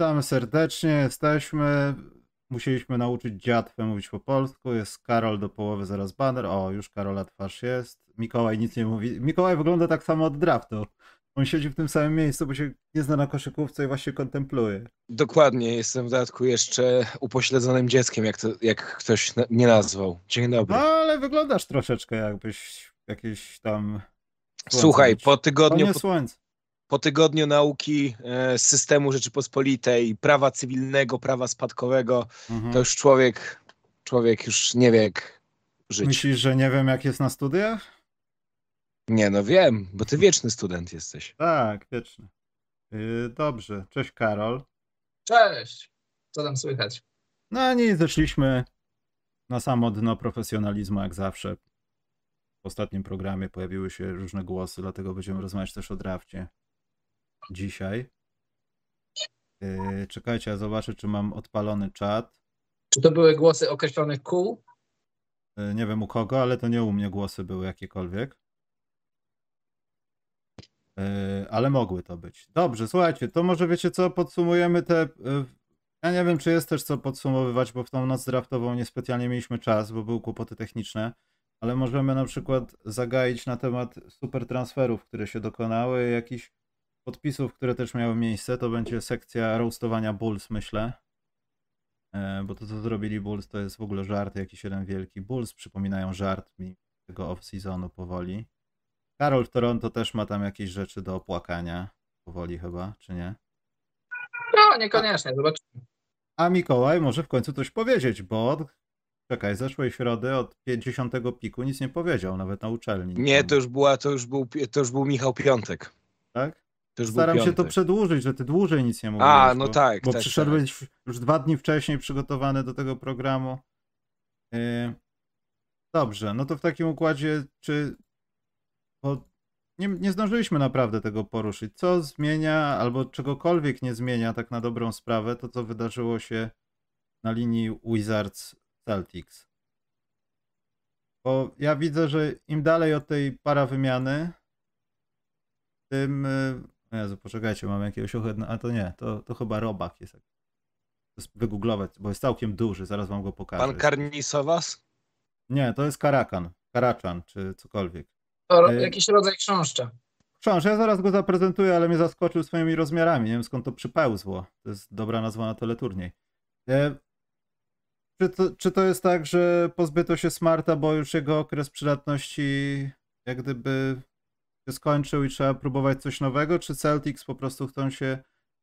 Witamy serdecznie, jesteśmy. Musieliśmy nauczyć dziatwę mówić po polsku. Jest Karol do połowy, zaraz banner. O, już Karola twarz jest. Mikołaj nic nie mówi. Mikołaj wygląda tak samo od draftu. On siedzi w tym samym miejscu, bo się nie zna na koszykówce i właśnie kontempluje. Dokładnie, jestem w dodatku jeszcze upośledzonym dzieckiem, jak ktoś mnie nazwał. Dzień dobry. No, ale wyglądasz troszeczkę jakbyś jakieś tam... Słońce. Słuchaj, po tygodniu nauki systemu Rzeczypospolitej, prawa cywilnego, prawa spadkowego, to już człowiek już nie wie jak żyć. Myślisz, że nie wiem jak jest na studiach? Nie, no wiem, bo ty wieczny student jesteś. Tak, wieczny. Dobrze, cześć Karol. Cześć, co tam słychać? No nie, zeszliśmy na samo dno profesjonalizmu jak zawsze. W ostatnim programie pojawiły się różne głosy, dlatego będziemy rozmawiać też o drafcie dzisiaj. Czekajcie, ja zobaczę, czy mam odpalony czat. Czy to były głosy określonych kół? Nie wiem u kogo, ale to nie u mnie głosy były jakiekolwiek. Ale mogły to być. Dobrze, słuchajcie, to może wiecie co, podsumujemy te... Ja nie wiem, czy jest też co podsumowywać, bo w tą noc draftową niespecjalnie mieliśmy czas, bo były kłopoty techniczne. Ale możemy na przykład zagaić na temat super transferów, które się dokonały, jakichś podpisów, które też miały miejsce. To będzie sekcja roastowania Bulls, myślę. Bo to, co zrobili Bulls, to jest w ogóle żart, jakiś jeden wielki. Bulls przypominają żart mi tego off-seasonu powoli. Karol w Toronto też ma tam jakieś rzeczy do opłakania. Powoli chyba, czy nie? No, niekoniecznie, zobaczymy. A Mikołaj może w końcu coś powiedzieć, bo... Czekaj, zeszłej środy od 50 piku nic nie powiedział, nawet na uczelni. Nie, to już był Michał Piątek. Tak? Staram się to przedłużyć, że ty dłużej nic nie mówisz. A, no tak. Bo tak, przyszedłeś tak. Już 2 dni wcześniej przygotowany do tego programu. Dobrze, no to w takim układzie, czy... Bo nie zdążyliśmy naprawdę tego poruszyć. Co zmienia, albo czegokolwiek nie zmienia, tak na dobrą sprawę, to co wydarzyło się na linii Wizards Celtics. Bo ja widzę, że im dalej od tej para wymiany, tym... Jezu, poczekajcie, mam jakiegoś ohydnego... A to nie, to chyba robak jest. Wygooglować, bo jest całkiem duży, zaraz wam go pokażę. Pan Karnisowas? Nie, to jest Karakan, Karaczan, czy cokolwiek. To jakiś rodzaj chrząszcza. Chrząszcz, ja zaraz go zaprezentuję, ale mnie zaskoczył swoimi rozmiarami. Nie wiem skąd to przypełzło. To jest dobra nazwa na teleturniej. Czy to jest tak, że pozbyto się Smarta, bo już jego okres przydatności jak gdyby się skończył i trzeba próbować coś nowego? Czy Celtics po prostu chcą się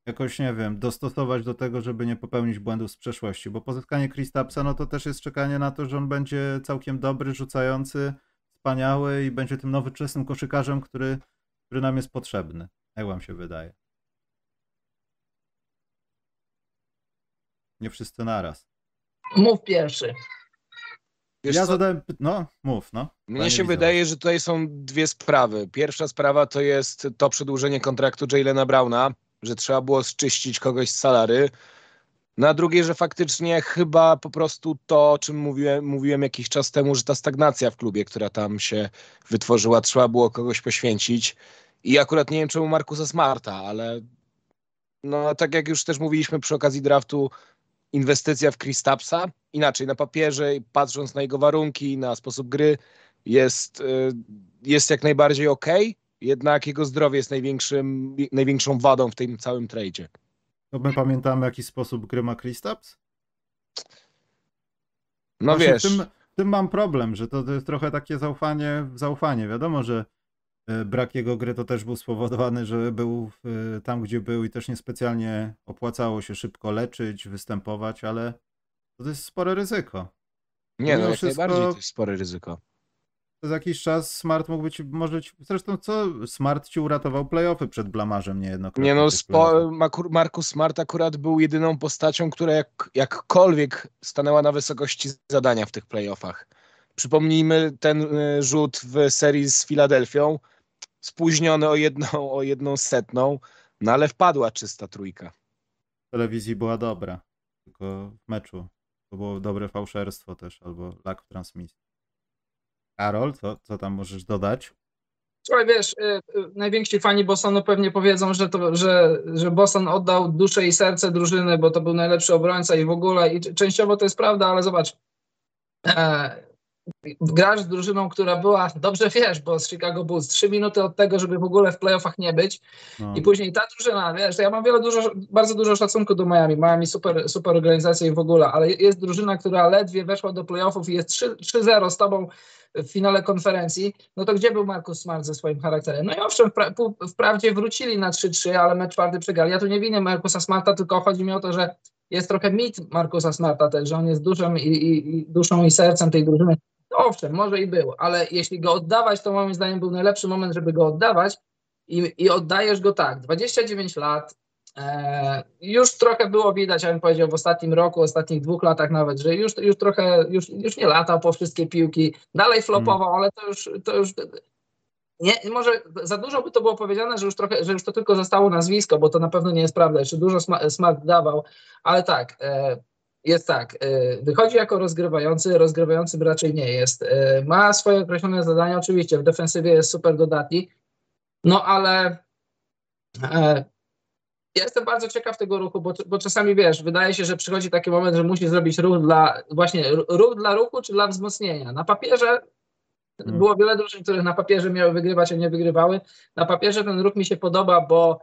jakoś, nie wiem, dostosować do tego, żeby nie popełnić błędów z przeszłości? Bo pozyskanie Kristapsa, no to też jest czekanie na to, że on będzie całkiem dobry, rzucający, wspaniały i będzie tym nowoczesnym koszykarzem, który nam jest potrzebny. Jak wam się wydaje? Nie wszyscy naraz. Mów pierwszy. Wiesz, ja zadałem... No, mów, no. Mnie się wydaje, że tutaj są dwie sprawy. Pierwsza sprawa to jest to przedłużenie kontraktu Jalena Browna, że trzeba było zczyścić kogoś z salary. Na drugie, że faktycznie chyba po prostu to, o czym mówiłem jakiś czas temu, że ta stagnacja w klubie, która tam się wytworzyła, trzeba było kogoś poświęcić. I akurat nie wiem, czemu Marcusa Smarta, ale no tak jak już też mówiliśmy przy okazji draftu, inwestycja w Kristapsa, inaczej na papierze, patrząc na jego warunki, na sposób gry, jest jak najbardziej ok, jednak jego zdrowie jest największą wadą w tym całym trade'zie. To my pamiętamy, jaki sposób gry ma Kristaps? No właśnie wiesz... Tym mam problem, że to jest trochę takie zaufanie w zaufanie. Wiadomo, że brak jego gry to też był spowodowany, że był tam, gdzie był i też niespecjalnie opłacało się szybko leczyć, występować, ale to jest spore ryzyko. Nie, no jak najbardziej to jest spore ryzyko. Przez jakiś czas Smart mógł być, może ci, zresztą co? Smart ci uratował play-offy przed blamarzem niejednokrotnie. Nie no, Marcus Smart akurat był jedyną postacią, która jakkolwiek stanęła na wysokości zadania w tych play-offach. Przypomnijmy ten rzut w serii z Filadelfią, spóźniony o jedną setną, no ale wpadła czysta trójka. W telewizji była dobra, tylko w meczu. To było dobre fałszerstwo też, albo lak w transmisji. Karol, co tam możesz dodać? Słuchaj, wiesz, najwięksi fani Bostonu pewnie powiedzą, że Boston oddał duszę i serce drużyny, bo to był najlepszy obrońca i w ogóle. I częściowo to jest prawda, ale zobacz, grasz z drużyną, która była, dobrze wiesz, bo z Chicago Bulls, 3 minuty od tego, żeby w ogóle w playoffach nie być. No. I później ta drużyna, wiesz, ja mam bardzo dużo szacunku do Miami. Miami super organizacja i w ogóle, ale jest drużyna, która ledwie weszła do playoffów i jest 3-0 z tobą w finale konferencji, no to gdzie był Marcus Smart ze swoim charakterem? No i owszem, wprawdzie wrócili na 3-3, ale mecz czwarty przegrali. Ja tu nie winię Marcusa Smarta, tylko chodzi mi o to, że jest trochę mit Marcusa Smarta też, że on jest duszą i duszą i sercem tej drużyny. Owszem, może i był, ale jeśli go oddawać, to moim zdaniem był najlepszy moment, żeby go oddawać i oddajesz go tak, 29 lat, już trochę było widać, ja bym powiedział w ostatnim roku, ostatnich 2 latach nawet, że już trochę nie latał po wszystkie piłki, dalej flopował, ale to już nie, może za dużo by to było powiedziane, że już to tylko zostało nazwisko, bo to na pewno nie jest prawda, jeszcze dużo Smart dawał, ale tak, jest tak, wychodzi jako rozgrywającym raczej nie jest, ma swoje określone zadania, oczywiście w defensywie jest super dodatni, no ale ja jestem bardzo ciekaw tego ruchu, bo czasami wiesz, wydaje się, że przychodzi taki moment, że musi zrobić ruch dla ruchu czy dla wzmocnienia. Na papierze było wiele drużyn, których na papierze miały wygrywać, a nie wygrywały. Na papierze ten ruch mi się podoba, bo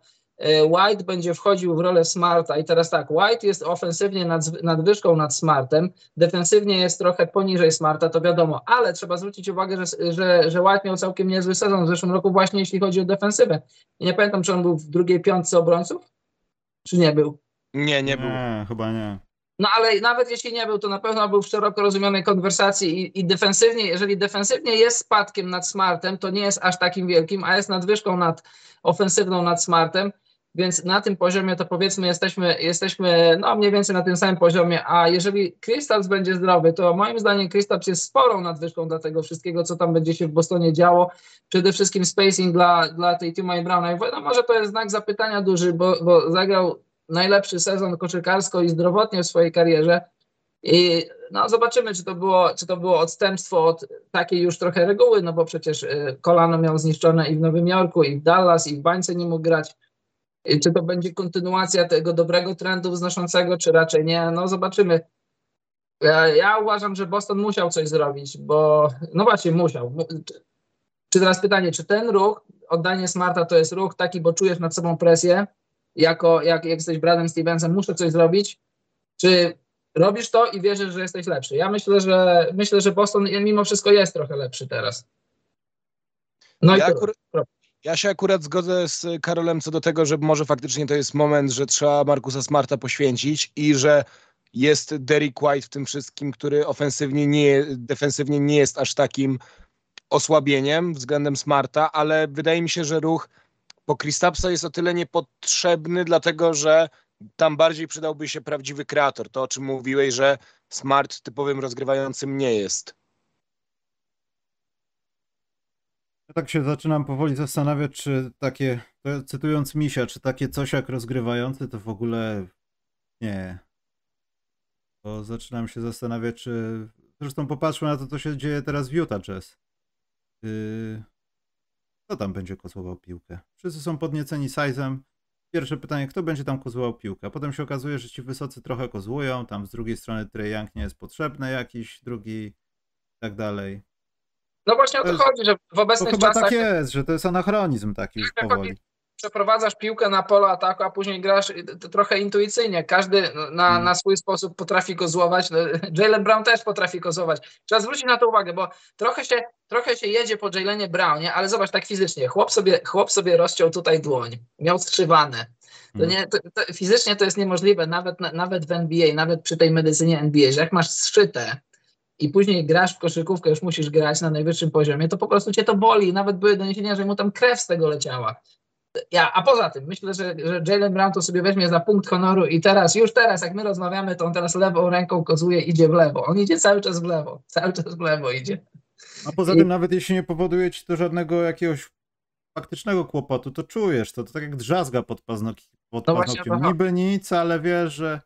White będzie wchodził w rolę Smarta i teraz tak, White jest ofensywnie nadwyżką nad Smartem, defensywnie jest trochę poniżej Smarta, to wiadomo, ale trzeba zwrócić uwagę, że White miał całkiem niezły sezon w zeszłym roku właśnie jeśli chodzi o defensywę. I nie pamiętam, czy on był w drugiej piątce obrońców? Czy nie był? Nie był. Chyba nie. No ale nawet jeśli nie był, to na pewno był w szeroko rozumianej konwersacji i defensywnie, jeżeli defensywnie jest spadkiem nad Smartem, to nie jest aż takim wielkim, a jest nadwyżką nad ofensywną nad Smartem, więc na tym poziomie to powiedzmy jesteśmy no mniej więcej na tym samym poziomie, a jeżeli Kristaps będzie zdrowy, to moim zdaniem Kristaps jest sporą nadwyżką dla tego wszystkiego, co tam będzie się w Bostonie działo. Przede wszystkim spacing dla tej Tuma i Browna. I może to jest znak zapytania duży, bo zagrał najlepszy sezon koszykarsko i zdrowotnie w swojej karierze. I no zobaczymy, czy to było odstępstwo od takiej już trochę reguły, no bo przecież kolano miał zniszczone i w Nowym Jorku, i w Dallas, i w bańce nie mógł grać. I czy to będzie kontynuacja tego dobrego trendu wznoszącego, czy raczej nie? No zobaczymy. Ja uważam, że Boston musiał coś zrobić, bo no właśnie musiał. Czy teraz pytanie, czy ten ruch, oddanie Smarta to jest ruch taki, bo czujesz nad sobą presję, jak jesteś Bradem Stevensem, muszę coś zrobić, czy robisz to i wierzysz, że jesteś lepszy? Ja myślę, że Boston mimo wszystko jest trochę lepszy teraz. No i to. Ja się akurat zgodzę z Karolem co do tego, że może faktycznie to jest moment, że trzeba Marcusa Smarta poświęcić i że jest Derrick White w tym wszystkim, który defensywnie nie jest aż takim osłabieniem względem Smarta, ale wydaje mi się, że ruch po Kristapsa jest o tyle niepotrzebny, dlatego że tam bardziej przydałby się prawdziwy kreator. To, o czym mówiłeś, że Smart typowym rozgrywającym nie jest. Ja tak się zaczynam powoli zastanawiać, czy takie, cytując Misia, czy takie coś jak rozgrywający to w ogóle nie. Bo zaczynam się zastanawiać, czy... Zresztą popatrzmy na to, co się dzieje teraz w Utah Jazz. Kto tam będzie kozłował piłkę? Wszyscy są podnieceni size'em. Pierwsze pytanie, kto będzie tam kozłował piłkę? Potem się okazuje, że ci wysocy trochę kozłują, tam z drugiej strony Trae Young nie jest potrzebny jakiś, drugi i tak dalej. No właśnie o to chodzi, że w obecnych czasach... Chyba tak jest, że to jest anachronizm taki już powoli. Przeprowadzasz piłkę na polu ataku, a później grasz trochę intuicyjnie. Każdy na swój sposób potrafi kozłować. Jaylen Brown też potrafi kozłować. Trzeba zwrócić na to uwagę, bo trochę się jedzie po Jaylenie Brownie, ale zobacz tak fizycznie. Chłop sobie rozciął tutaj dłoń. Miał skrzywane. To fizycznie to jest niemożliwe nawet w NBA, nawet przy tej medycynie NBA, że jak masz zszyte i później grasz w koszykówkę, już musisz grać na najwyższym poziomie, to po prostu cię to boli. Nawet były doniesienia, że mu tam krew z tego leciała. A poza tym myślę, że Jaylen Brown to sobie weźmie za punkt honoru i teraz, jak my rozmawiamy, to on teraz lewą ręką kozuje, idzie w lewo. On idzie cały czas w lewo idzie. A poza tym nawet jeśli nie powoduje ci to żadnego jakiegoś faktycznego kłopotu, to czujesz to. To tak jak drzazga pod paznokciem. Niby nic, ale wiesz, że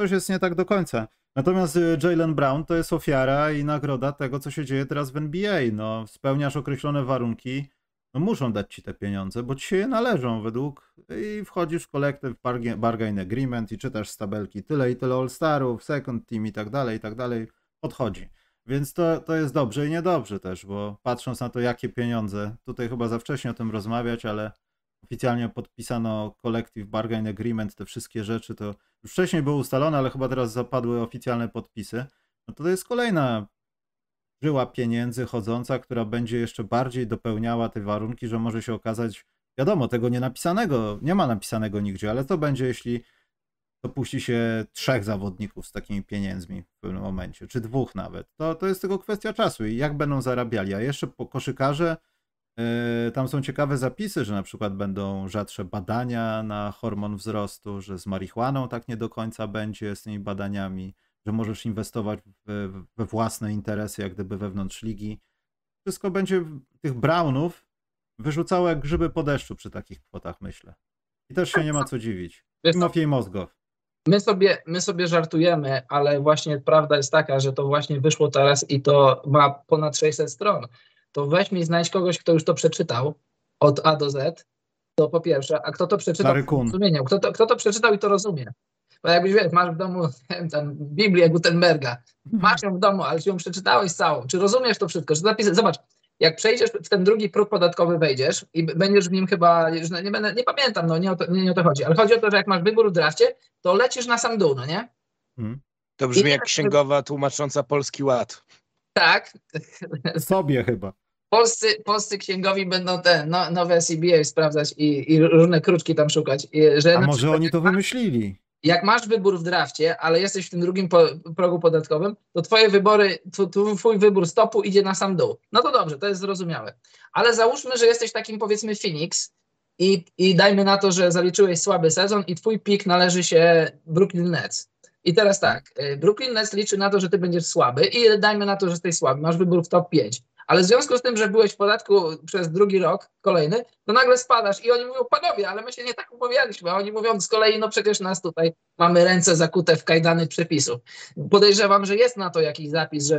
coś jest nie tak do końca. Natomiast Jaylen Brown to jest ofiara i nagroda tego, co się dzieje teraz w NBA. No, spełniasz określone warunki, no muszą dać ci te pieniądze, bo ci się należą według... I wchodzisz w collective bargain agreement i czytasz z tabelki tyle i tyle all-starów, second team i tak dalej, odchodzi. Więc to jest dobrze i niedobrze też, bo patrząc na to, jakie pieniądze, tutaj chyba za wcześnie o tym rozmawiać, ale oficjalnie podpisano collective bargain agreement, te wszystkie rzeczy, to już wcześniej było ustalone, ale chyba teraz zapadły oficjalne podpisy. No to jest kolejna żyła pieniędzy chodząca, która będzie jeszcze bardziej dopełniała te warunki, że może się okazać, wiadomo, tego nie napisanego, nie ma napisanego nigdzie, ale to będzie, jeśli dopuści się 3 zawodników z takimi pieniędzmi w pewnym momencie, czy 2 nawet. To jest tylko kwestia czasu i jak będą zarabiali. A jeszcze po koszykarze, tam są ciekawe zapisy, że na przykład będą rzadsze badania na hormon wzrostu, że z marihuaną tak nie do końca będzie z tymi badaniami, że możesz inwestować we własne interesy, jak gdyby wewnątrz ligi. Wszystko będzie tych Brownów wyrzucało jak grzyby po deszczu przy takich kwotach, myślę. I też się nie ma co dziwić. Mafia i Mozgow. My sobie żartujemy, ale właśnie prawda jest taka, że to właśnie wyszło teraz i to ma ponad 600 stron. To weź mi znajdź kogoś, kto już to przeczytał od A do Z, to po pierwsze, a kto to przeczytał, kto to przeczytał i to rozumie. Bo jakbyś wiesz, masz w domu tam Biblię Gutenberga, masz ją w domu, ale ją przeczytałeś całą. Czy rozumiesz to wszystko? Czy zapisy? Zobacz, jak przejdziesz w ten drugi próg podatkowy, wejdziesz i będziesz w nim chyba, już nie pamiętam, no nie o to chodzi, ale chodzi o to, że jak masz wybór w drafcie, to lecisz na sam dół, no nie? To brzmi jak księgowa tłumacząca Polski Ład. Tak. Sobie chyba. Polscy księgowi będą te nowe CBA sprawdzać i różne kruczki tam szukać. A może oni to wymyślili? Jak masz wybór w drafcie, ale jesteś w tym drugim progu podatkowym, to twoje wybory, twój wybór stopu idzie na sam dół. No to dobrze, to jest zrozumiałe. Ale załóżmy, że jesteś takim powiedzmy Phoenix i dajmy na to, że zaliczyłeś słaby sezon i twój pik należy się Brooklyn Nets. I teraz tak, Brooklyn Nets liczy na to, że ty będziesz słaby i dajmy na to, że jesteś słaby, masz wybór w top 5. Ale w związku z tym, że byłeś w podatku przez drugi rok kolejny, to nagle spadasz i oni mówią, panowie, ale my się nie tak umawialiśmy. A oni mówią z kolei, no przecież nas tutaj mamy ręce zakute w kajdany przepisów. Podejrzewam, że jest na to jakiś zapis,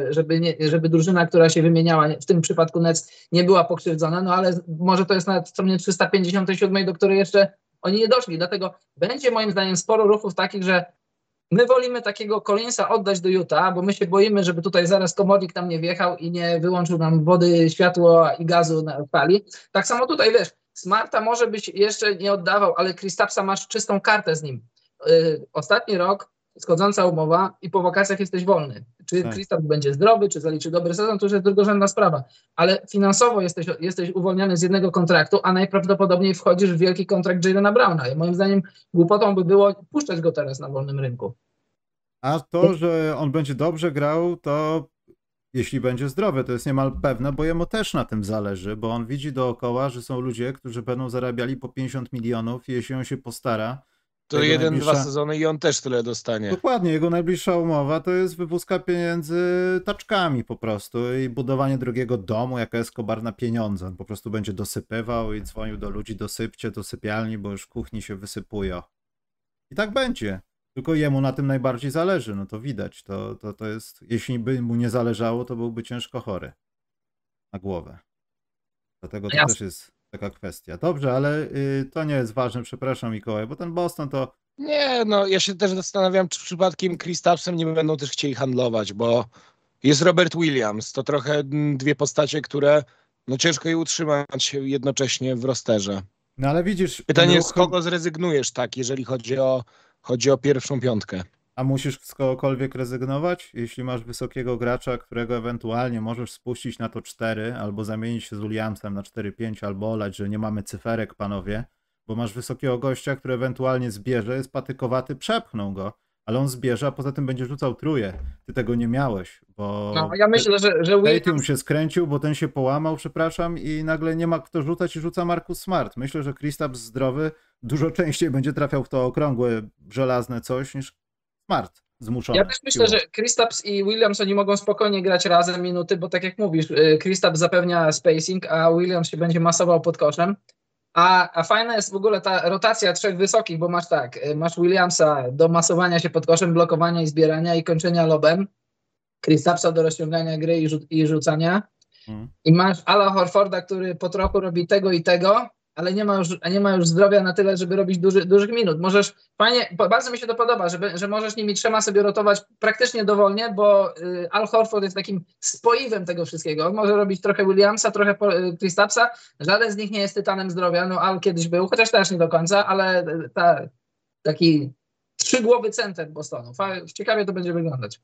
żeby drużyna, która się wymieniała, w tym przypadku Nets, nie była pokrzywdzona, no ale może to jest na stronie 357, do której jeszcze oni nie doszli. Dlatego będzie moim zdaniem sporo ruchów takich, że my wolimy takiego Collinsa oddać do Utah, bo my się boimy, żeby tutaj zaraz komornik tam nie wjechał i nie wyłączył nam wody, światła i gazu na fali. Tak samo tutaj, wiesz, Smarta może byś jeszcze nie oddawał, ale Kristapsa masz czystą kartę z nim. Ostatni rok, schodząca umowa i po wakacjach jesteś wolny. Czy Kristaps będzie zdrowy, czy zaliczy dobry sezon, to już jest drugorzędna sprawa. Ale finansowo jesteś uwolniony z jednego kontraktu, a najprawdopodobniej wchodzisz w wielki kontrakt Jadena Browna. I moim zdaniem głupotą by było puszczać go teraz na wolnym rynku. A to, że on będzie dobrze grał, to jeśli będzie zdrowy, to jest niemal pewne, bo jemu też na tym zależy, bo on widzi dookoła, że są ludzie, którzy będą zarabiali po 50 milionów i jeśli on się postara, to 1-2 sezony i on też tyle dostanie. Dokładnie, jego najbliższa umowa to jest wywózka pieniędzy taczkami po prostu i budowanie drugiego domu, jaka jest Escobar na pieniądze. On po prostu będzie dosypywał i dzwonił do ludzi, dosypcie do sypialni, bo już w kuchni się wysypuje. I tak będzie. Tylko jemu na tym najbardziej zależy, no to widać. To jest, jeśli by mu nie zależało, to byłby ciężko chory na głowę. Dlatego to też jest... taka kwestia. Dobrze, ale to nie jest ważne, przepraszam Mikołaj, bo ten Boston to... Nie, no ja się też zastanawiam, czy przypadkiem Kristapsem nie będą też chcieli handlować, bo jest Robert Williams, to trochę dwie postacie, które no ciężko je utrzymać jednocześnie w rosterze. No ale widzisz... Pytanie jest, z kogo zrezygnujesz tak, jeżeli chodzi o pierwszą piątkę? A musisz z kogokolwiek rezygnować? Jeśli masz wysokiego gracza, którego ewentualnie możesz spuścić na to 4, albo zamienić się z Williamsem na 4-5, albo olać, że nie mamy cyferek, panowie, bo masz wysokiego gościa, który ewentualnie zbierze, jest patykowaty, przepchną go, ale on zbierze, a poza tym będzie rzucał truje. Ty tego nie miałeś, bo... No, ja myślę, że Tatum się skręcił, bo ten się połamał, przepraszam, i nagle nie ma kto rzucać i rzuca Marcus Smart. Myślę, że Kristaps zdrowy dużo częściej będzie trafiał w to okrągłe, żelazne coś, niż Smart zmuszony. Ja też myślę, że Kristaps i Williams oni mogą spokojnie grać razem minuty, bo tak jak mówisz, Kristaps zapewnia spacing, a Williams się będzie masował pod koszem. A fajna jest w ogóle ta rotacja 3 wysokich, bo masz tak, masz Williamsa do masowania się pod koszem, blokowania i zbierania i kończenia lobem, Kristapsa do rozciągania gry i rzucania, i masz Ala Horforda, który po trochu robi tego i tego, ale nie ma już zdrowia na tyle, żeby robić dużych minut. Możesz, fajnie, bardzo mi się to podoba, że możesz nimi trzema sobie rotować praktycznie dowolnie, bo Al Horford jest takim spoiwem tego wszystkiego. On może robić trochę Williamsa, trochę Kristapsa. Żaden z nich nie jest tytanem zdrowia. No Al kiedyś był, chociaż też nie do końca, ale taki trzygłowy center Bostonu. Ciekawie to będzie wyglądać.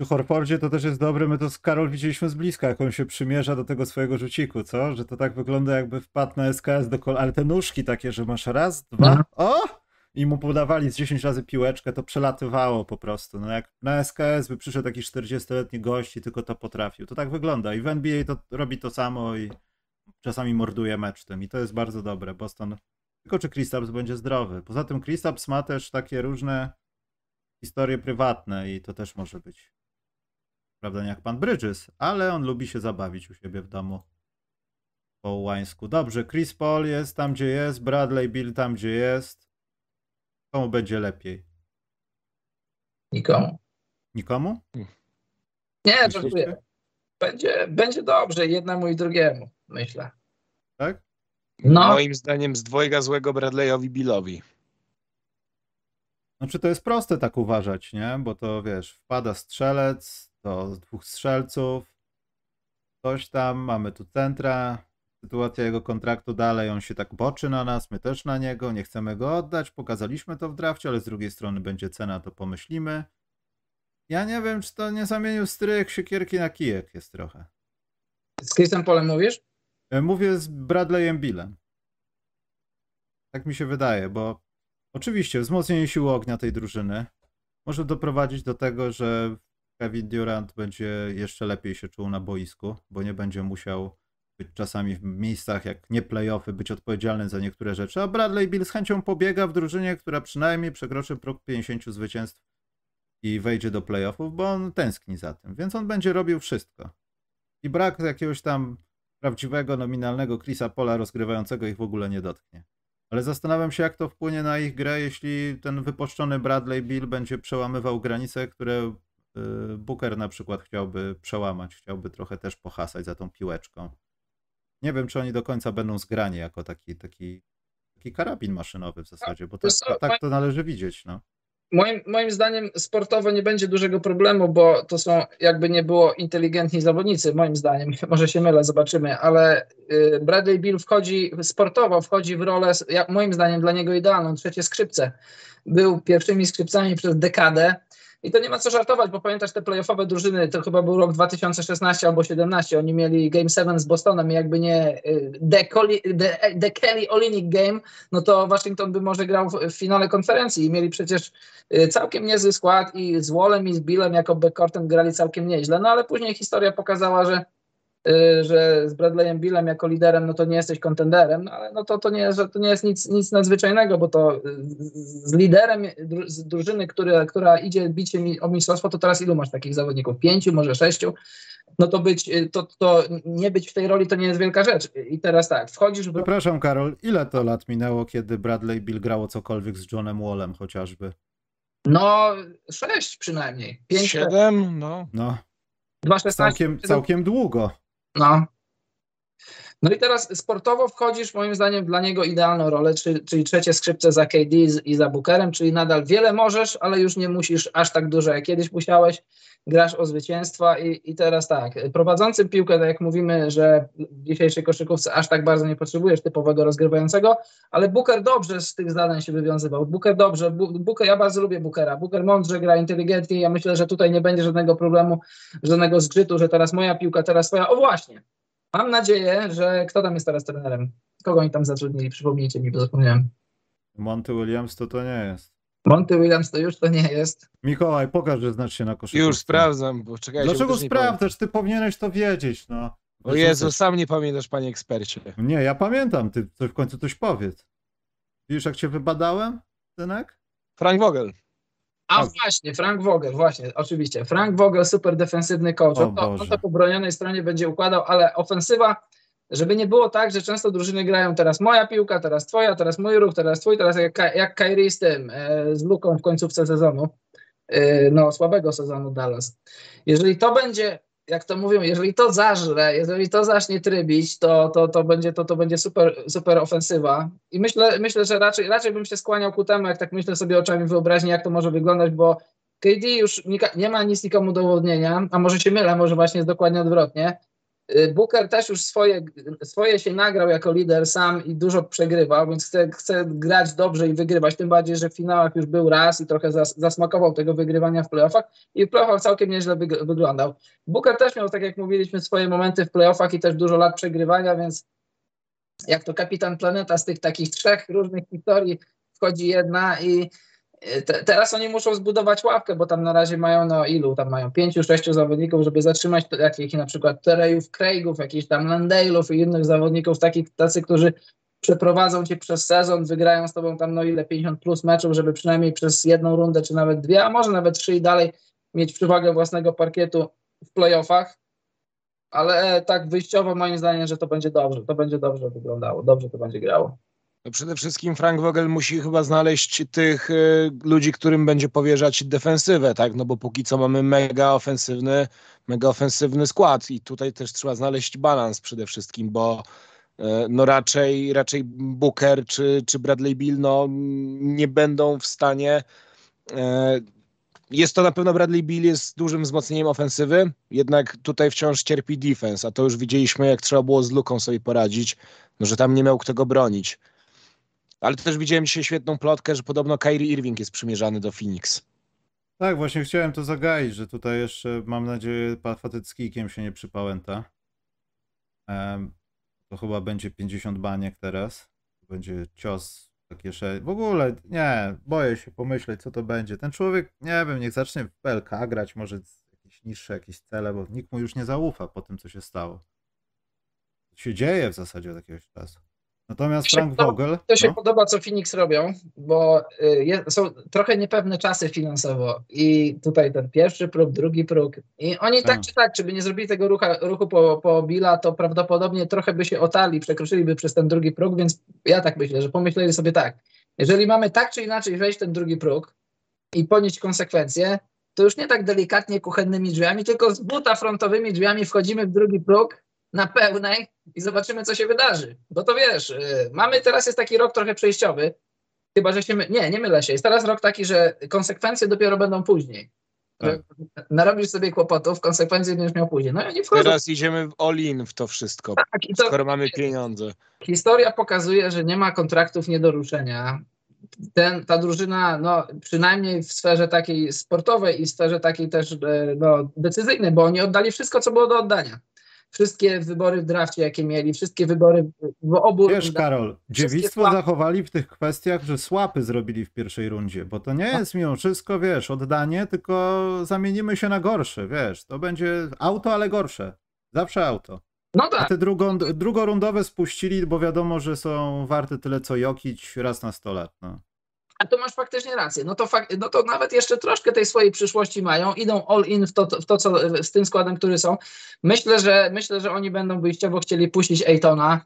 W Horfordzie to też jest dobre, my to z Karol widzieliśmy z bliska, jak on się przymierza do tego swojego rzuciku, co? Że to tak wygląda, jakby wpadł na SKS do kolan, ale te nóżki takie, że masz raz, dwa, o! I mu podawali z 10 razy piłeczkę, to przelatywało po prostu. No jak na SKS by przyszedł jakiś 40-letni gość i tylko to potrafił. To tak wygląda i w NBA to robi to samo i czasami morduje mecz tym i to jest bardzo dobre. Boston, tylko czy Kristaps będzie zdrowy? Poza tym Kristaps ma też takie różne historie prywatne i to też może być. Prawda, nie jak pan Bridges, ale on lubi się zabawić u siebie w domu po łańsku. Dobrze, Chris Paul jest tam, gdzie jest, Bradley Beal tam, gdzie jest. Komu będzie lepiej? Nikomu. Nikomu? Nie, dziękuję. Będzie dobrze jednemu i drugiemu, myślę. Tak? No. Moim zdaniem z dwojga złego Bradleyowi Bealowi. Znaczy to jest proste tak uważać, nie? Bo to wiesz, wpada strzelec, to z dwóch strzelców, coś tam, mamy tu centra, sytuacja jego kontraktu dalej, on się tak boczy na nas, my też na niego, nie chcemy go oddać, pokazaliśmy to w drafcie, ale z drugiej strony będzie cena, to pomyślimy. Ja nie wiem, czy to nie zamienił stryk siekierki na kijek jest trochę. Z Chrisem Paulem mówisz? Mówię z Bradleyem Bealem. Tak mi się wydaje, bo oczywiście wzmocnienie siły ognia tej drużyny może doprowadzić do tego, że Kevin Durant będzie jeszcze lepiej się czuł na boisku, bo nie będzie musiał być czasami w miejscach jak nie playoffy, być odpowiedzialny za niektóre rzeczy, a Bradley Beal z chęcią pobiega w drużynie, która przynajmniej przekroczy próg 50 zwycięstw i wejdzie do playoffów, bo on tęskni za tym, więc on będzie robił wszystko. I brak jakiegoś tam prawdziwego, nominalnego Chrisa Paula rozgrywającego ich w ogóle nie dotknie. Ale zastanawiam się, jak to wpłynie na ich grę, jeśli ten wypuszczony Bradley Beal będzie przełamywał granice, które Booker na przykład chciałby przełamać, chciałby trochę też pohasać za tą piłeczką. Nie wiem, czy oni do końca będą zgrani jako taki karabin maszynowy w zasadzie, bo tak to należy widzieć. No. Moim zdaniem sportowo nie będzie dużego problemu, bo to są jakby nie było inteligentni zawodnicy, moim zdaniem. Może się mylę, zobaczymy, ale Bradley Beal sportowo wchodzi w rolę, moim zdaniem dla niego idealną, trzecie skrzypce. Był pierwszymi skrzypcami przez dekadę. I to nie ma co żartować, bo pamiętasz te playoffowe drużyny, to chyba był rok 2016 albo 2017, oni mieli Game 7 z Bostonem i jakby nie The Kelly Olynyk Game, no to Waszyngton by może grał w finale konferencji i mieli przecież całkiem niezły skład i z Wallem i z Billem jako backcourtem grali całkiem nieźle, no ale później historia pokazała, że z Bradleyem Bealem jako liderem, no to nie jesteś kontenderem, no ale no to nie jest nic nadzwyczajnego, bo to z liderem z drużyny, która idzie bić się o mistrzostwo, to teraz ilu masz takich zawodników? 5, może 6? No to nie być w tej roli to nie jest wielka rzecz. I teraz tak, wchodzisz... Przepraszam Karol, ile to lat minęło, kiedy Bradley Beal grało cokolwiek z Johnem Wallem chociażby? No 6 przynajmniej. 7? No. 2, 16, całkiem długo. No i teraz sportowo wchodzisz, moim zdaniem, dla niego idealną rolę, czyli trzecie skrzypce za KD i za Bookerem, czyli nadal wiele możesz, ale już nie musisz aż tak dużo, jak kiedyś musiałeś, grasz o zwycięstwa i teraz tak, prowadzącym piłkę, tak jak mówimy, że w dzisiejszej koszykówce aż tak bardzo nie potrzebujesz typowego rozgrywającego, ale Booker dobrze z tych zadań się wywiązywał, ja bardzo lubię Bookera, Booker mądrze gra, inteligentnie, ja myślę, że tutaj nie będzie żadnego problemu, żadnego zgrzytu, że teraz moja piłka, teraz twoja, o właśnie! Mam nadzieję, że kto tam jest teraz trenerem? Kogo oni tam zatrudnili? Przypomnijcie mi, bo zapomniałem. Monty Williams to nie jest. Monty Williams to już to nie jest. Mikołaj, pokaż, że znasz się na koszykówce. Już sprawdzam, bo czekaj. Dlaczego sprawdzasz? Ty powinieneś to wiedzieć, no. O Jezu, sam nie pamiętasz, panie ekspercie. Nie, ja pamiętam. Ty w końcu coś powiedz. Widzisz, jak cię wybadałem, synek? Frank Vogel. Właśnie, Frank Vogel, oczywiście. Frank Vogel, super defensywny coach. On to po bronionej stronie będzie układał, ale ofensywa, żeby nie było tak, że często drużyny grają teraz moja piłka, teraz twoja, teraz mój ruch, teraz twój, teraz jak Kyrie z tym, z luką w końcówce sezonu, no słabego sezonu Dallas. Jeżeli to będzie jak to mówią, jeżeli to zażre, jeżeli to zacznie trybić, to będzie super, super ofensywa. I myślę, że raczej bym się skłaniał ku temu, jak tak myślę sobie oczami wyobraźni, jak to może wyglądać, bo KD już nie ma nic nikomu do udowodnienia, a może się mylę, może właśnie jest dokładnie odwrotnie. Booker też już swoje się nagrał jako lider sam i dużo przegrywał, więc chce grać dobrze i wygrywać, tym bardziej, że w finałach już był raz i trochę zasmakował tego wygrywania w playoffach i w playoffach całkiem nieźle wyglądał. Booker też miał, tak jak mówiliśmy, swoje momenty w playoffach i też dużo lat przegrywania, więc jak to kapitan planeta z tych takich trzech różnych historii wchodzi jedna i teraz oni muszą zbudować ławkę, bo tam na razie mają, no ilu tam mają, 5-6 zawodników, żeby zatrzymać takich na przykład Terejów, Craigów, jakichś tam Landale'ów i innych zawodników, tacy, którzy przeprowadzą cię przez sezon, wygrają z tobą tam no ile, 50 plus meczów, żeby przynajmniej przez jedną rundę, czy nawet dwie, a może nawet trzy i dalej mieć przewagę własnego parkietu w playoffach, ale tak wyjściowo moim zdaniem, że to będzie dobrze wyglądało, dobrze to będzie grało. No przede wszystkim Frank Vogel musi chyba znaleźć tych ludzi, którym będzie powierzać defensywę, tak? No bo póki co mamy mega ofensywny skład i tutaj też trzeba znaleźć balans przede wszystkim, bo no raczej Booker czy Bradley Beal no nie będą w stanie... Jest to na pewno Bradley Beal jest dużym wzmocnieniem ofensywy, jednak tutaj wciąż cierpi defense, a to już widzieliśmy, jak trzeba było z luką sobie poradzić, no że tam nie miał kto go bronić. Ale też widziałem dzisiaj świetną plotkę, że podobno Kyrie Irving jest przymierzany do Phoenix. Tak, właśnie chciałem to zagaić, że tutaj jeszcze mam nadzieję facet z kijkiem się nie przypałęta. To chyba będzie 50 baniek teraz. Będzie cios takie w ogóle nie, boję się pomyśleć, co to będzie. Ten człowiek, nie wiem, niech zacznie w PLK grać, może jakieś niższe cele, bo nikt mu już nie zaufa po tym, co się stało. To się dzieje w zasadzie od jakiegoś czasu. Natomiast Frank Vogel... To się podoba, co Phoenix robią, bo są trochę niepewne czasy finansowo i tutaj ten pierwszy próg, drugi próg i oni tak czy tak, żeby nie zrobili tego ruchu po Billa, to prawdopodobnie trochę by się otali, przekroczyliby przez ten drugi próg, więc ja tak myślę, że pomyśleli sobie tak, jeżeli mamy tak czy inaczej wejść ten drugi próg i ponieść konsekwencje, to już nie tak delikatnie kuchennymi drzwiami, tylko z buta frontowymi drzwiami wchodzimy w drugi próg na pełnej i zobaczymy, co się wydarzy. Bo to wiesz, mamy teraz jest taki rok trochę przejściowy, chyba że się... Nie mylę się. Jest teraz rok taki, że konsekwencje dopiero będą później. Tak. Narobisz sobie kłopotów, konsekwencje będziesz miał później. No i nie wchodzą. Teraz idziemy w all-in w to wszystko, tak, i to, skoro mamy pieniądze. Historia pokazuje, że nie ma kontraktów nie do ruszenia. Ta drużyna, no, przynajmniej w sferze takiej sportowej i w sferze takiej też no, decyzyjnej, bo oni oddali wszystko, co było do oddania. Wszystkie wybory w drafcie, jakie mieli, wszystkie wybory w obu... Wiesz, Karol, dziewictwo zachowali w tych kwestiach, że swapy zrobili w pierwszej rundzie, bo to nie jest mimo wszystko, wiesz, oddanie, tylko zamienimy się na gorsze, wiesz, to będzie auto, ale gorsze. Zawsze auto. No tak. A te drugorundowe spuścili, bo wiadomo, że są warte tyle, co Jokić raz na 100 lat, no. A to masz faktycznie rację. No to nawet jeszcze troszkę tej swojej przyszłości mają. Idą all in w to co z tym składem, który są. Myślę, że oni będą wyjściowo chcieli puścić Aytona.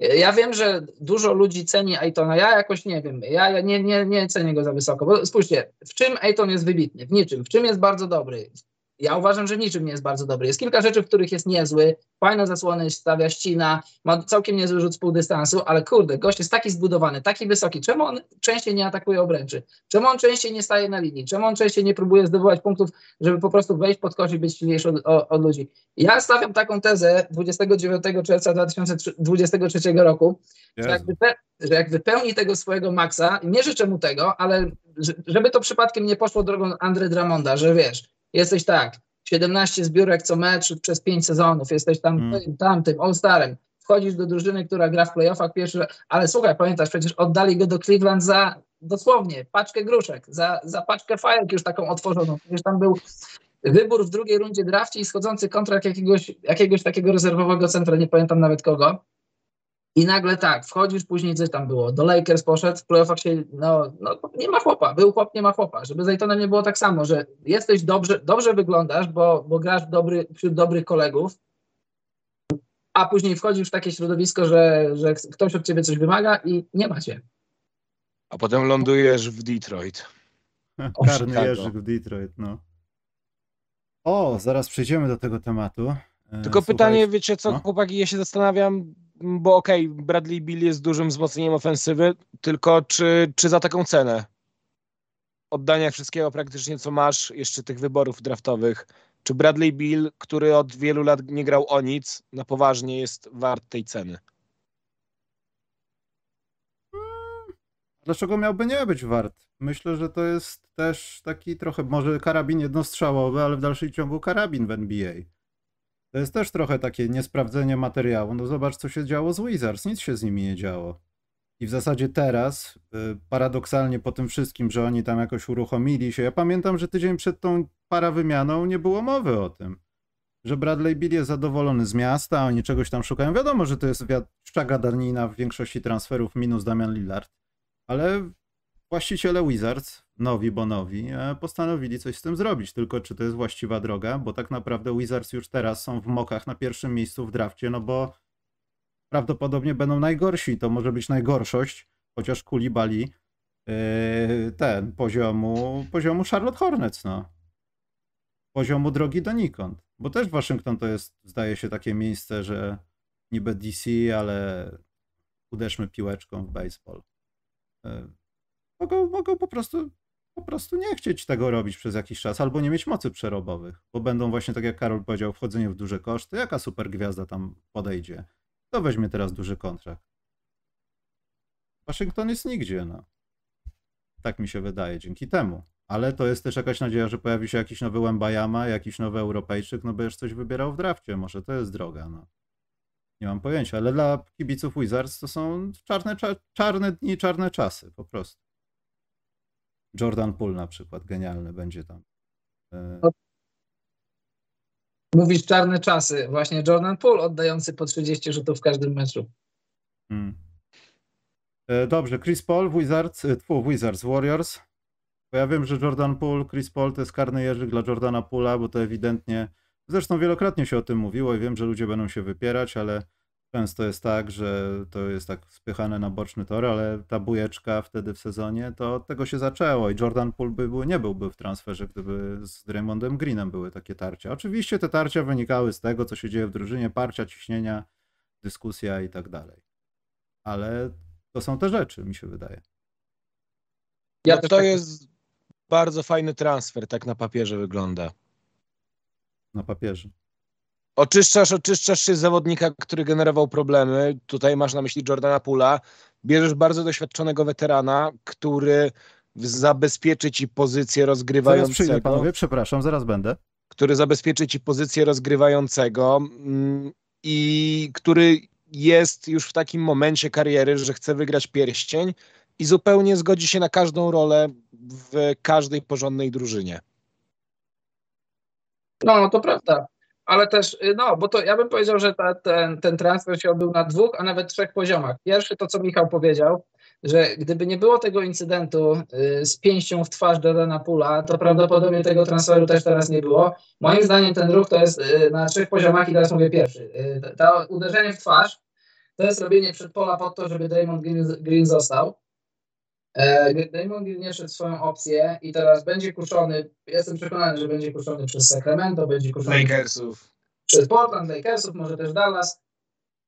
Ja wiem, że dużo ludzi ceni Aytona. Ja jakoś nie wiem. Ja nie cenię go za wysoko. Bo spójrzcie, w czym Ayton jest wybitny? W niczym. W czym jest bardzo dobry? Ja uważam, że niczym nie jest bardzo dobry. Jest kilka rzeczy, w których jest niezły. Fajne zasłony stawia, ścina, ma całkiem niezły rzut z pół dystansu, ale kurde, gość jest taki zbudowany, taki wysoki. Czemu on częściej nie atakuje obręczy? Czemu on częściej nie staje na linii? Czemu on częściej nie próbuje zdobywać punktów, żeby po prostu wejść pod kosz i być silniejszy od ludzi? Ja stawiam taką tezę 29 czerwca 2023 roku, że jak wypełni tego swojego maksa, nie życzę mu tego, ale żeby to przypadkiem nie poszło drogą Andre Drummonda, że wiesz, jesteś tak, 17 zbiórek co mecz przez 5 sezonów, jesteś tamtym all-starem, wchodzisz do drużyny, która gra w playoffach pierwszy raz, ale słuchaj, pamiętasz, przecież oddali go do Cleveland za dosłownie paczkę gruszek, za paczkę fajek już taką otworzoną, przecież tam był wybór w drugiej rundzie drafcie i schodzący kontrakt jakiegoś takiego rezerwowego centra, nie pamiętam nawet kogo. I nagle tak, wchodzisz, później coś tam było, do Lakers poszedł, w playoffach się, no nie ma chłopa, był chłop, nie ma chłopa, żeby z Aytonem nie było tak samo, że jesteś dobrze wyglądasz, bo grasz wśród dobrych kolegów, a później wchodzisz w takie środowisko, że ktoś od ciebie coś wymaga i nie ma cię. A potem lądujesz w Detroit. Karny jeżyk w Detroit, no. O, zaraz przejdziemy do tego tematu. Tylko słuchaj, pytanie, wiecie co, no? Chłopaki, ja się zastanawiam, bo okej, Bradley Beal jest dużym wzmocnieniem ofensywy, tylko czy za taką cenę oddania wszystkiego praktycznie, co masz, jeszcze tych wyborów draftowych, czy Bradley Beal, który od wielu lat nie grał o nic, na poważnie jest wart tej ceny? Dlaczego miałby nie być wart? Myślę, że to jest też taki trochę, może karabin jednostrzałowy, ale w dalszym ciągu karabin w NBA. To jest też trochę takie niesprawdzenie materiału. No zobacz, co się działo z Wizards. Nic się z nimi nie działo. I w zasadzie teraz, paradoksalnie po tym wszystkim, że oni tam jakoś uruchomili się. Ja pamiętam, że tydzień przed tą parawymianą nie było mowy o tym, że Bradley Beal jest zadowolony z miasta, oni czegoś tam szukają. Wiadomo, że to jest szczagadanina w większości transferów minus Damian Lillard, ale właściciele Wizards, nowi bo nowi, postanowili coś z tym zrobić. Tylko czy to jest właściwa droga? Bo tak naprawdę Wizards już teraz są w mokach na pierwszym miejscu w drafcie, no bo prawdopodobnie będą najgorsi. To może być najgorszość, chociaż Kulibali ten poziomu Charlotte Hornets, no. Poziomu drogi donikąd. Bo też Waszyngton to jest, zdaje się, takie miejsce, że niby DC, ale uderzmy piłeczką w baseball. Mogą po prostu nie chcieć tego robić przez jakiś czas, albo nie mieć mocy przerobowych, bo będą właśnie, tak jak Karol powiedział, wchodzenie w duże koszty. Jaka super gwiazda tam podejdzie? To weźmie teraz duży kontrakt. Waszyngton jest nigdzie, no. Tak mi się wydaje, dzięki temu. Ale to jest też jakaś nadzieja, że pojawi się jakiś nowy Wembanyama, jakiś nowy Europejczyk, no będziesz coś wybierał w drafcie, może to jest droga, no. Nie mam pojęcia, ale dla kibiców Wizards to są czarne dni, czarne czasy, po prostu. Jordan Poole na przykład, genialny będzie tam. Mówisz czarne czasy, właśnie Jordan Poole oddający po 30 rzutów w każdym meczu. Dobrze, Chris Paul, Warriors. Bo ja wiem, że Jordan Poole, Chris Paul to jest karny jeżyk dla Jordana Poole'a, bo to ewidentnie, zresztą wielokrotnie się o tym mówiło i wiem, że ludzie będą się wypierać, ale często jest tak, że to jest tak spychane na boczny tor, ale ta bujeczka wtedy w sezonie, to od tego się zaczęło i Jordan Poole nie byłby w transferze, gdyby z Draymondem Greenem były takie tarcia. Oczywiście te tarcia wynikały z tego, co się dzieje w drużynie, parcia, ciśnienia, dyskusja i tak dalej. Ale to są te rzeczy, mi się wydaje. To jest bardzo fajny transfer, tak na papierze wygląda. Na papierze. Oczyszczasz się z zawodnika, który generował problemy. Tutaj masz na myśli Jordana Poole'a. Bierzesz bardzo doświadczonego weterana, który zabezpieczy ci pozycję rozgrywającego. Zaraz przyjdę, panowie, przepraszam, zaraz będę. Który zabezpieczy ci pozycję rozgrywającego i który jest już w takim momencie kariery, że chce wygrać pierścień i zupełnie zgodzi się na każdą rolę w każdej porządnej drużynie. No, to prawda, ale też, no, bo to ja bym powiedział, że ten transfer się odbył na dwóch, a nawet trzech poziomach. Pierwszy to, co Michał powiedział, że gdyby nie było tego incydentu z pięścią w twarz Jordana Poole'a, to prawdopodobnie tego transferu też teraz nie było. Moim zdaniem ten ruch to jest na trzech poziomach i teraz mówię pierwszy. To uderzenie w twarz to jest robienie przedpola pod to, żeby Draymond Green został. Draymond Green nie szedł swoją opcję i teraz będzie kuszony, jestem przekonany, że będzie kuszony przez Sacramento, będzie kuszony przez Portland, Lakersów, może też Dallas.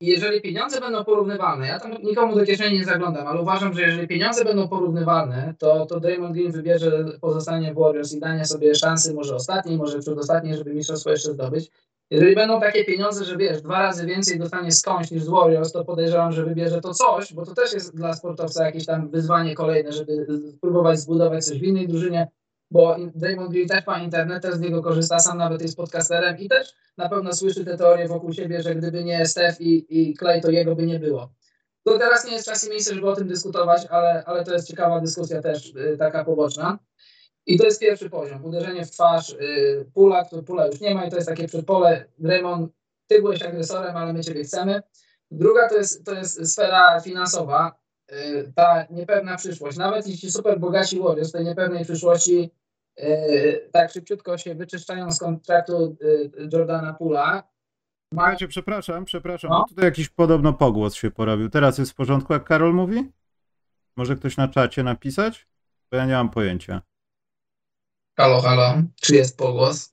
I jeżeli pieniądze będą porównywane, ja tam nikomu do kieszeni nie zaglądam, ale uważam, że jeżeli pieniądze będą porównywane, to Draymond Green wybierze pozostanie w Warriors i danie sobie szansy, może ostatniej, może przedostatniej, żeby mistrzostwo jeszcze zdobyć. Jeżeli będą takie pieniądze, że wiesz, 2 razy więcej dostanie skądś niż z Warriors, to podejrzewam, że wybierze to coś, bo to też jest dla sportowca jakieś tam wyzwanie kolejne, żeby spróbować zbudować coś w innej drużynie, bo Draymond Green też ma internet, też z niego korzysta, sam nawet jest podcasterem i też na pewno słyszy te teorie wokół siebie, że gdyby nie Steph i Clay, to jego by nie było. To teraz nie jest czas i miejsce, żeby o tym dyskutować, ale to jest ciekawa dyskusja też taka poboczna. I to jest pierwszy poziom, uderzenie w twarz Poole'a, który Poole'a już nie ma i to jest takie przedpole, Draymond, ty byłeś agresorem, ale my ciebie chcemy. Druga to jest sfera finansowa, ta niepewna przyszłość. Nawet jeśli super bogaci Warriors, tej niepewnej przyszłości tak szybciutko się wyczyszczają z kontraktu Jordana Poole'a. Macie, przepraszam, no? Tutaj jakiś podobno pogłos się porobił. Teraz jest w porządku, jak Karol mówi? Może ktoś na czacie napisać? Bo ja nie mam pojęcia. Halo, czy jest pogłos?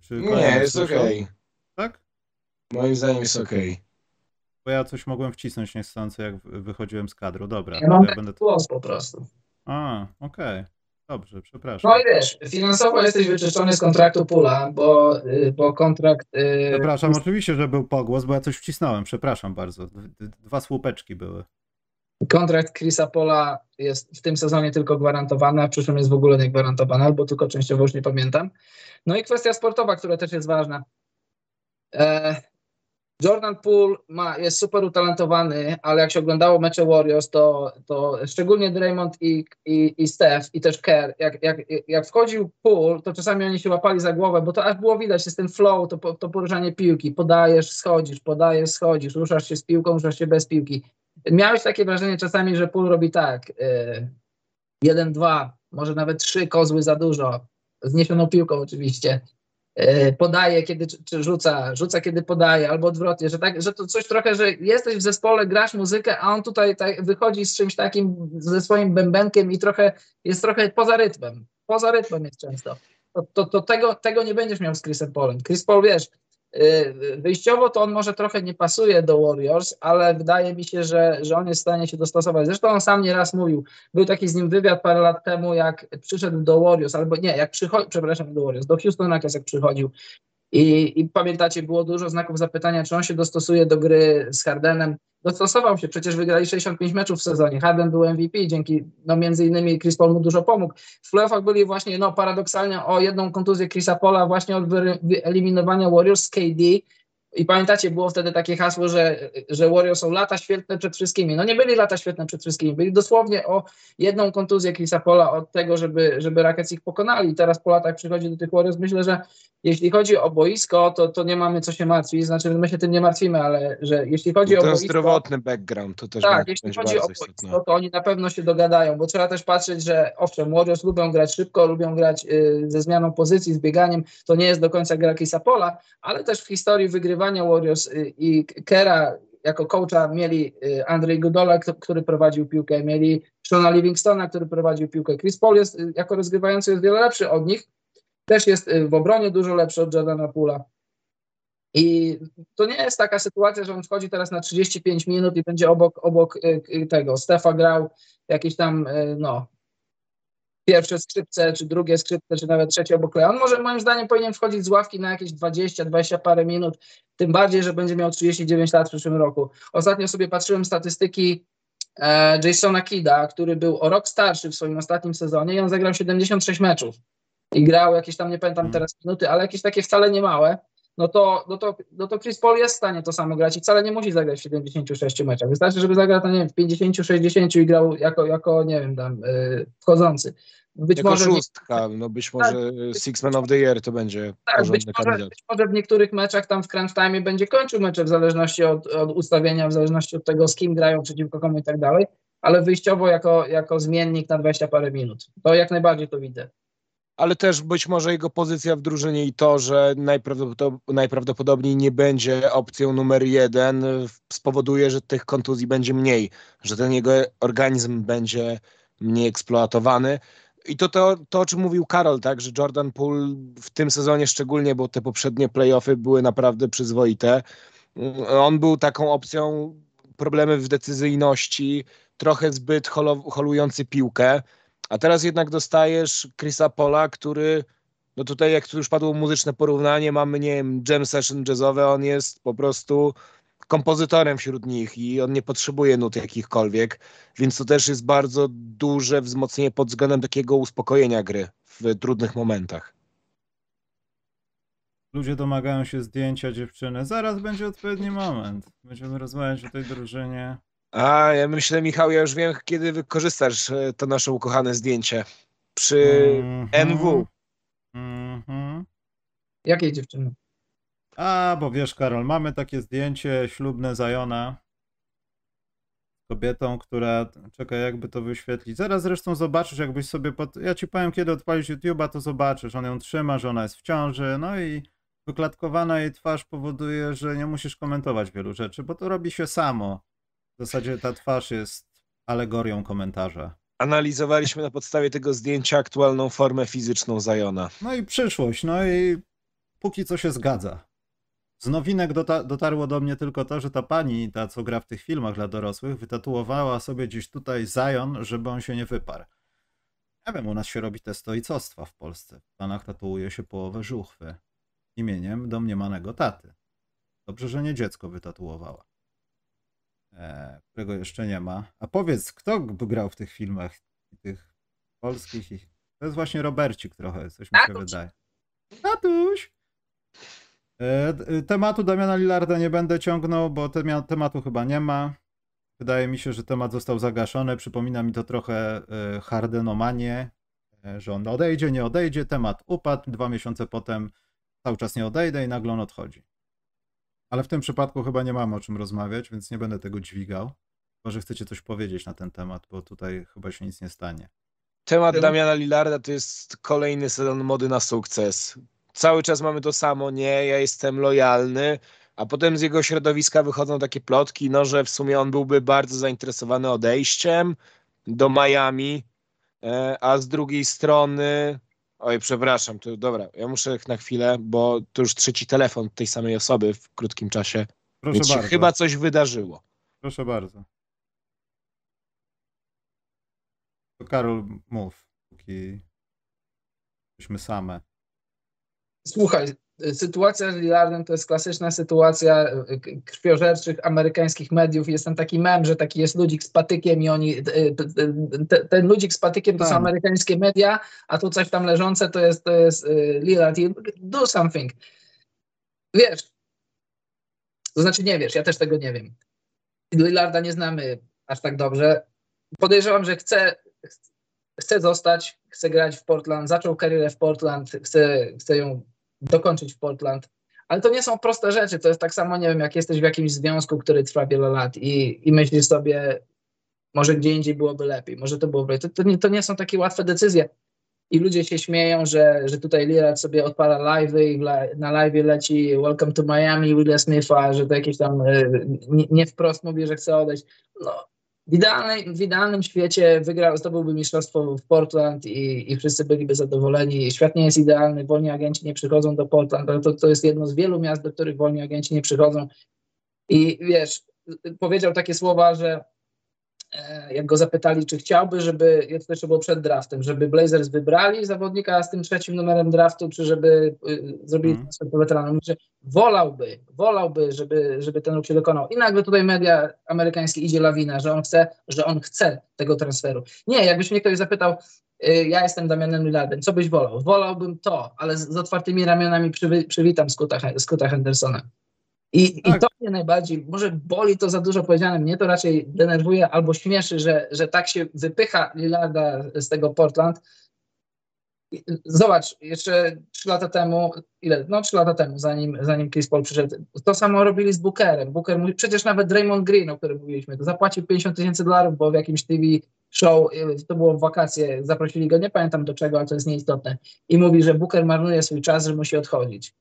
Czy nie, jest okej. Okay. Tak? Moim zdaniem jest okej. Okay. Bo ja coś mogłem wcisnąć niechcący, jak wychodziłem z kadru. Dobra. Ja mam taki głos po prostu. A, okej. Okay. Dobrze, przepraszam. No i wiesz, finansowo jesteś wyczyszczony z kontraktu Pula, bo kontrakt... Przepraszam, oczywiście, że był pogłos, bo ja coś wcisnąłem, przepraszam bardzo. Dwa słupeczki były. Kontrakt Chrisa Paula jest w tym sezonie tylko gwarantowany, a w przyszłym jest w ogóle nie gwarantowany, albo tylko częściowo, już nie pamiętam. No i kwestia sportowa, która też jest ważna. Jordan Poole jest super utalentowany, ale jak się oglądało mecze Warriors, to szczególnie Draymond i Steph i też Kerr, jak wchodził Poole, to czasami oni się łapali za głowę, bo to aż było widać, jest ten flow, to poruszanie piłki, podajesz, schodzisz, ruszasz się z piłką, ruszasz się bez piłki. Miałeś takie wrażenie czasami, że Poole robi tak, 1-2, może nawet 3 kozły za dużo, zniesioną piłką oczywiście. Podaje, kiedy czy rzuca, kiedy podaje, albo odwrotnie, że, tak, że to coś trochę, że jesteś w zespole, grasz muzykę, a on tutaj tak wychodzi z czymś takim, ze swoim bębenkiem i trochę jest trochę poza rytmem jest często. Tego nie będziesz miał z Chrisem Paulem. Chris Paul, wiesz, wyjściowo to on może trochę nie pasuje do Warriors, ale wydaje mi się, że on jest w stanie się dostosować. Zresztą on sam nieraz mówił, był taki z nim wywiad parę lat temu, jak przyszedł do Warriors, albo nie, jak przychodził, przepraszam, do Warriors, do Houston Rockets jak przychodził. I pamiętacie, było dużo znaków zapytania, czy on się dostosuje do gry z Hardenem. Dostosował się, przecież wygrali 65 meczów w sezonie. Harden był MVP, dzięki, no między innymi Chris Paul mu dużo pomógł. W playoffach byli właśnie, no paradoksalnie, o jedną kontuzję Chrisa Paula właśnie od wyeliminowania Warriors z KD. I pamiętacie, było wtedy takie hasło, że Warriors są lata świetne przed wszystkimi. No nie byli lata świetne przed wszystkimi, byli dosłownie o jedną kontuzję Chrisa Paula od tego, żeby Rockets ich pokonali. I teraz po latach przychodzi do tych Warriors. Myślę, że jeśli chodzi o boisko, to nie mamy co się martwić. Znaczy, my się tym nie martwimy, ale że jeśli chodzi o boisko... To zdrowotny background, to też tak, jeśli chodzi o boisko, istotne. To oni na pewno się dogadają, bo trzeba też patrzeć, że owszem, Warriors lubią grać szybko, lubią grać ze zmianą pozycji, z bieganiem. To nie jest do końca gra Chrisa Paula, ale też w historii wygrywa Warriors i Kerra jako coacha mieli Andrej Goodola, który prowadził piłkę, mieli Shona Livingstona, który prowadził piłkę. Chris Paul jest, jako rozgrywający jest wiele lepszy od nich, też jest w obronie dużo lepszy od Jordana Poole'a. I to nie jest taka sytuacja, że on wchodzi teraz na 35 minut i będzie obok tego Stefa grał jakieś tam, no... pierwsze skrzypce, czy drugie skrzypce, czy nawet trzecie obok Kleja. On może, moim zdaniem, powinien wchodzić z ławki na jakieś 20 parę minut, tym bardziej, że będzie miał 39 lat w przyszłym roku. Ostatnio sobie patrzyłem statystyki Jasona Kidda, który był o rok starszy w swoim ostatnim sezonie i on zagrał 76 meczów i grał jakieś tam, nie pamiętam teraz minuty, ale jakieś takie wcale nie małe. No to Chris Paul jest w stanie to samo grać i wcale nie musi zagrać w 76 meczach. Wystarczy, żeby zagrał to, nie wiem, w 50-60 i grał jako nie wiem, tam wchodzący. Być może Six Man of the Year to będzie porządny kandydat. Być może w niektórych meczach tam w crunch time będzie kończył mecze w zależności od ustawienia, w zależności od tego, z kim grają, przeciwko komu i tak dalej, ale wyjściowo jako zmiennik na 20 parę minut. To jak najbardziej to widzę. Ale też być może jego pozycja w drużynie i to, że najprawdopodobniej nie będzie opcją numer 1, spowoduje, że tych kontuzji będzie mniej, że ten jego organizm będzie mniej eksploatowany. I to o czym mówił Karol, tak, że Jordan Poole w tym sezonie szczególnie, bo te poprzednie play-offy były naprawdę przyzwoite, on był taką opcją, problemy w decyzyjności, trochę zbyt holujący piłkę. A teraz jednak dostajesz Chrisa Paula, który, no tutaj jak tu już padło muzyczne porównanie, mamy, nie wiem, jam session jazzowe, on jest po prostu kompozytorem wśród nich i on nie potrzebuje nut jakichkolwiek, więc to też jest bardzo duże wzmocnienie pod względem takiego uspokojenia gry w trudnych momentach. Ludzie domagają się zdjęcia dziewczyny, zaraz będzie odpowiedni moment, będziemy rozmawiać o tej drużynie. A, ja myślę, Michał, ja już wiem, kiedy wykorzystasz to nasze ukochane zdjęcie. Przy NW. Jakiej dziewczyny? A, bo wiesz, Karol, mamy takie zdjęcie ślubne Ziona z kobietą, która... Czekaj, jakby to wyświetlić. Zaraz zresztą zobaczysz, jakbyś sobie... Ja ci powiem, kiedy odpalisz YouTube'a, to zobaczysz. On ją trzyma, że ona jest w ciąży, no i... Wyklatkowana jej twarz powoduje, że nie musisz komentować wielu rzeczy, bo to robi się samo. W zasadzie ta twarz jest alegorią komentarza. Analizowaliśmy na podstawie tego zdjęcia aktualną formę fizyczną Ziona. No i przyszłość, no i póki co się zgadza. Z nowinek dotarło do mnie tylko to, że ta pani, ta co gra w tych filmach dla dorosłych, wytatuowała sobie gdzieś tutaj Zion, żeby on się nie wyparł. Ja wiem, u nas się robi te stoicostwa w Polsce. W Stanach tatuuje się połowę żuchwy imieniem domniemanego taty. Dobrze, że nie dziecko wytatuowała, którego jeszcze nie ma. A powiedz, kto by grał w tych filmach, tych polskich? To jest właśnie Robercik trochę, coś mi się wydaje. Tatuś! Tematu Damiana Lillarda nie będę ciągnął, bo tematu chyba nie ma. Wydaje mi się, że temat został zagaszony. Przypomina mi to trochę Hardenomanię, że on odejdzie, nie odejdzie, temat upadł, 2 miesiące potem cały czas nie odejdę i nagle on odchodzi. Ale w tym przypadku chyba nie mamy o czym rozmawiać, więc nie będę tego dźwigał. Chyba, że chcecie coś powiedzieć na ten temat, bo tutaj chyba się nic nie stanie. Temat Damiana Lillarda to jest kolejny sezon mody na sukces. Cały czas mamy to samo, nie, ja jestem lojalny, a potem z jego środowiska wychodzą takie plotki, no, że w sumie on byłby bardzo zainteresowany odejściem do Miami, a z drugiej strony... Oj, przepraszam, to dobra, ja muszę na chwilę, bo to już 3. telefon tej samej osoby w krótkim czasie. Proszę bardzo. Więc chyba coś wydarzyło. Proszę bardzo. To Karol, mów, póki jesteśmy same. Słuchaj, sytuacja z Lillardem to jest klasyczna sytuacja krwiożerczych amerykańskich mediów. Jest tam taki mem, że taki jest ludzik z patykiem i oni, ten ludzik z patykiem to są amerykańskie media, a tu coś tam leżące to jest Lillard. Do something. Wiesz, to znaczy nie wiesz, ja też tego nie wiem. Lillarda nie znamy aż tak dobrze. Podejrzewam, że chce zostać, chce grać w Portland, zaczął karierę w Portland, chce ją dokończyć w Portland, ale to nie są proste rzeczy, to jest tak samo, nie wiem, jak jesteś w jakimś związku, który trwa wiele lat i myślisz sobie, może gdzie indziej byłoby lepiej, może to byłoby lepiej, to nie są takie łatwe decyzje i ludzie się śmieją, że tutaj Lillard sobie odpala live'y i na live'ie leci Welcome to Miami Willa Smitha, że to jakieś tam nie wprost mówi, że chce odejść, no. W idealnym świecie zdobyłby mistrzostwo w Portland i wszyscy byliby zadowoleni. Świat nie jest idealny, wolni agenci nie przychodzą do Portland, ale to jest jedno z wielu miast, do których wolni agenci nie przychodzą. I wiesz, powiedział takie słowa, że jak go zapytali, czy chciałby, żeby, jak to było przed draftem, żeby Blazers wybrali zawodnika z tym 3. numerem draftu, czy żeby zrobili transfer do weteranów, że wolałby, żeby ten ruch się dokonał. I nagle tutaj media amerykańskie idzie lawina, że on chce tego transferu. Nie, jakbyś mnie ktoś zapytał, ja jestem Damianem Lillardem, co byś wolał? Wolałbym to, ale z otwartymi ramionami przywitam Scotta Hendersona. I to mnie najbardziej, może boli to za dużo powiedziane, mnie to raczej denerwuje albo śmieszy, że tak się wypycha Lillarda z tego Portland. Zobacz, jeszcze 3 lata temu, no 3 lata temu, zanim Chris Paul przyszedł, to samo robili z Bookerem. Booker mówi, przecież nawet Draymond Green, o którym mówiliśmy, to zapłacił $50,000, bo w jakimś TV show, to było w wakacje, zaprosili go, nie pamiętam do czego, ale to jest nieistotne. I mówi, że Booker marnuje swój czas, że musi odchodzić.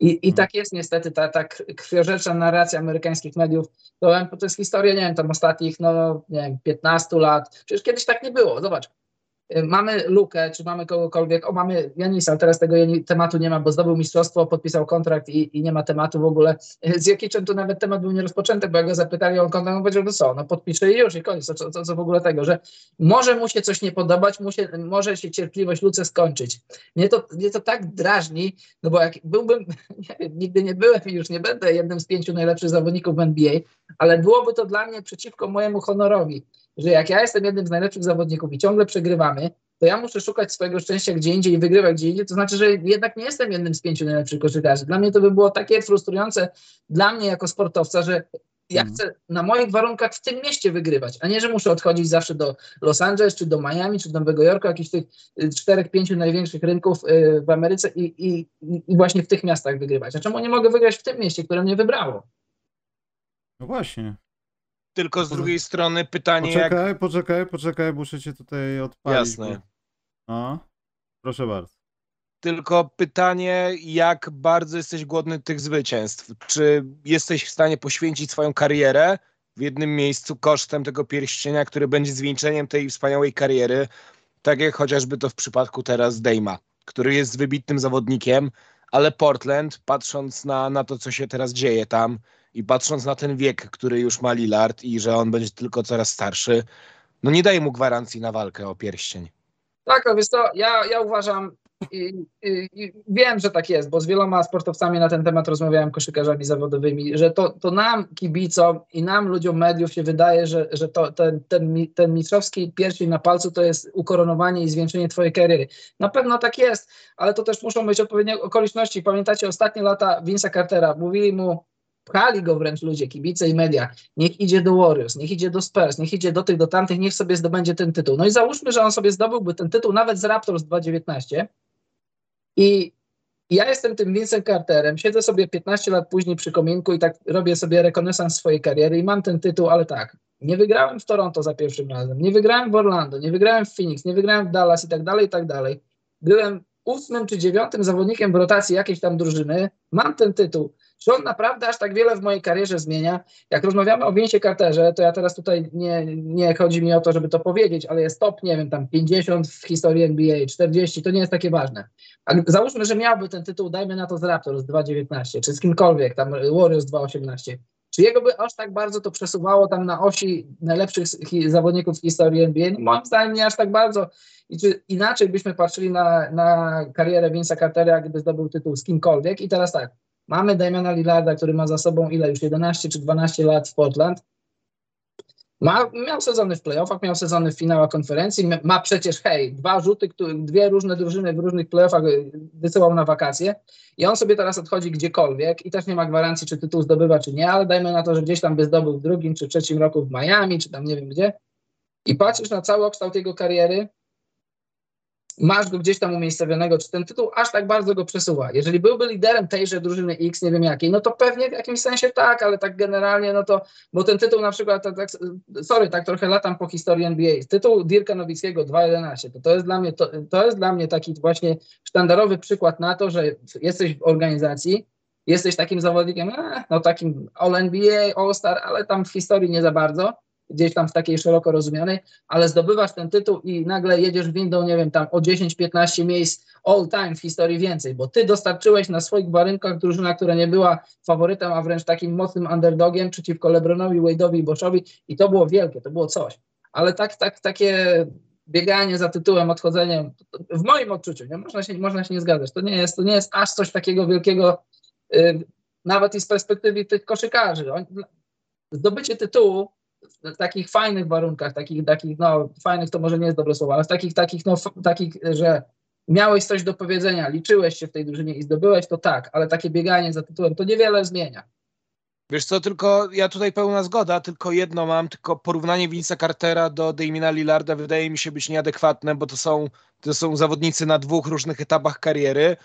I tak jest niestety, ta krwiożercza narracja amerykańskich mediów, to jest historia, nie wiem, tam ostatnich, no nie wiem, 15 lat, przecież kiedyś tak nie było, zobacz, mamy Lukę, czy mamy kogokolwiek, mamy Janisa, ale teraz tego tematu nie ma, bo zdobył mistrzostwo, podpisał kontrakt i nie ma tematu w ogóle, z Jokiczem to nawet temat był nierozpoczęty, bo jak go zapytali o kontrakt, on powiedział, no co, no podpiszę i już, i koniec, co w ogóle tego, że może mu się coś nie podobać, może się cierpliwość ludzka skończyć. Mnie to tak drażni, no bo jak byłbym, nie wiem, nigdy nie byłem i już nie będę jednym z 5 najlepszych zawodników w NBA, ale byłoby to dla mnie przeciwko mojemu honorowi, że jak ja jestem jednym z najlepszych zawodników i ciągle przegrywamy, to ja muszę szukać swojego szczęścia gdzie indziej i wygrywać gdzie indziej, to znaczy, że jednak nie jestem jednym z 5 najlepszych koszykarzy. Dla mnie to by było takie frustrujące dla mnie jako sportowca, że ja chcę na moich warunkach w tym mieście wygrywać, a nie, że muszę odchodzić zawsze do Los Angeles, czy do Miami, czy do Nowego Jorku, jakichś tych 4-5 największych rynków w Ameryce i właśnie w tych miastach wygrywać. A czemu nie mogę wygrać w tym mieście, które mnie wybrało? No właśnie. Tylko z drugiej strony pytanie... Poczekaj, muszę cię tutaj odpalić. Jasne. No, proszę bardzo. Tylko pytanie, jak bardzo jesteś głodny tych zwycięstw? Czy jesteś w stanie poświęcić swoją karierę w jednym miejscu kosztem tego pierścienia, który będzie zwieńczeniem tej wspaniałej kariery, tak jak chociażby to w przypadku teraz Dame'a, który jest wybitnym zawodnikiem, ale Portland, patrząc na to, co się teraz dzieje tam i patrząc na ten wiek, który już ma Lillard i że on będzie tylko coraz starszy, no nie daje mu gwarancji na walkę o pierścień. Tak, no wiesz co, ja uważam i wiem, że tak jest, bo z wieloma sportowcami na ten temat rozmawiałem, koszykarzami zawodowymi, że to nam, kibicom i nam, ludziom mediów się wydaje, że to, ten mistrzowski pierścień na palcu to jest ukoronowanie i zwieńczenie twojej kariery. Na pewno tak jest, ale to też muszą być odpowiednie okoliczności. Pamiętacie ostatnie lata Vince'a Cartera, mówili mu, pchali go wręcz ludzie, kibice i media. Niech idzie do Warriors, niech idzie do Spurs, niech idzie do tych, do tamtych, niech sobie zdobędzie ten tytuł. No i załóżmy, że on sobie zdobyłby ten tytuł nawet z Raptors 2019. I ja jestem tym Vince'em Carterem, siedzę sobie 15 lat później przy kominku i tak robię sobie rekonesans swojej kariery i mam ten tytuł, ale tak, nie wygrałem w Toronto za pierwszym razem, nie wygrałem w Orlando, nie wygrałem w Phoenix, nie wygrałem w Dallas i tak dalej, i tak dalej. Byłem 8. czy 9. zawodnikiem w rotacji jakiejś tam drużyny, mam ten tytuł. Czy on naprawdę aż tak wiele w mojej karierze zmienia? Jak rozmawiamy o Vince'ie Carterze, to ja teraz tutaj nie chodzi mi o to, żeby to powiedzieć, ale jest top, nie wiem, tam 50 w historii NBA, 40, to nie jest takie ważne. A załóżmy, że miałby ten tytuł, dajmy na to z Raptors 2.19, czy z kimkolwiek, tam Warriors 2.18. Czy jego by aż tak bardzo to przesuwało tam na osi najlepszych zawodników w historii NBA? Moim zdaniem nie aż tak bardzo. I czy inaczej byśmy patrzyli na karierę Vince'a Cartera, gdyby zdobył tytuł z kimkolwiek? I teraz tak, mamy Damiana Lillarda, który ma za sobą ile już 11 czy 12 lat w Portland. Miał sezony w playoffach, miał sezony w finałach konferencji, ma przecież, hej, dwa rzuty, dwie różne drużyny w różnych playoffach wysyłał na wakacje i on sobie teraz odchodzi gdziekolwiek i też nie ma gwarancji, czy tytuł zdobywa, czy nie, ale dajmy na to, że gdzieś tam by zdobył w drugim czy trzecim roku w Miami, czy tam nie wiem gdzie i patrzysz na cały kształt jego kariery, masz go gdzieś tam umiejscowionego, czy ten tytuł aż tak bardzo go przesuwa. Jeżeli byłby liderem tejże drużyny X, nie wiem jakiej, no to pewnie w jakimś sensie tak, ale tak generalnie, no to, bo ten tytuł na przykład, tak trochę latam po historii NBA, tytuł Dirka Nowickiego 2.11, to jest dla mnie taki właśnie sztandarowy przykład na to, że jesteś w organizacji, jesteś takim zawodnikiem, no takim All-NBA, All-Star, ale tam w historii nie za bardzo, gdzieś tam w takiej szeroko rozumianej, ale zdobywasz ten tytuł i nagle jedziesz windą, nie wiem, tam o 10-15 miejsc all time w historii więcej, bo ty dostarczyłeś na swoich barynkach drużyna, która nie była faworytem, a wręcz takim mocnym underdogiem przeciwko LeBronowi, Wade'owi i Boshowi i to było wielkie, to było coś. Ale takie bieganie za tytułem, odchodzeniem, w moim odczuciu, nie? Można się nie zgadzać, to nie jest aż coś takiego wielkiego, nawet i z perspektywy tych koszykarzy. Zdobycie tytułu w takich fajnych warunkach, takich no fajnych to może nie jest dobre słowo, ale w takich, że miałeś coś do powiedzenia, liczyłeś się w tej drużynie i zdobyłeś, to tak, ale takie bieganie za tytułem to niewiele zmienia. Wiesz co, tylko ja tutaj pełna zgoda, tylko jedno mam, tylko porównanie Vince'a Cartera do Damiana Lillarda wydaje mi się być nieadekwatne, bo to są zawodnicy na dwóch różnych etapach kariery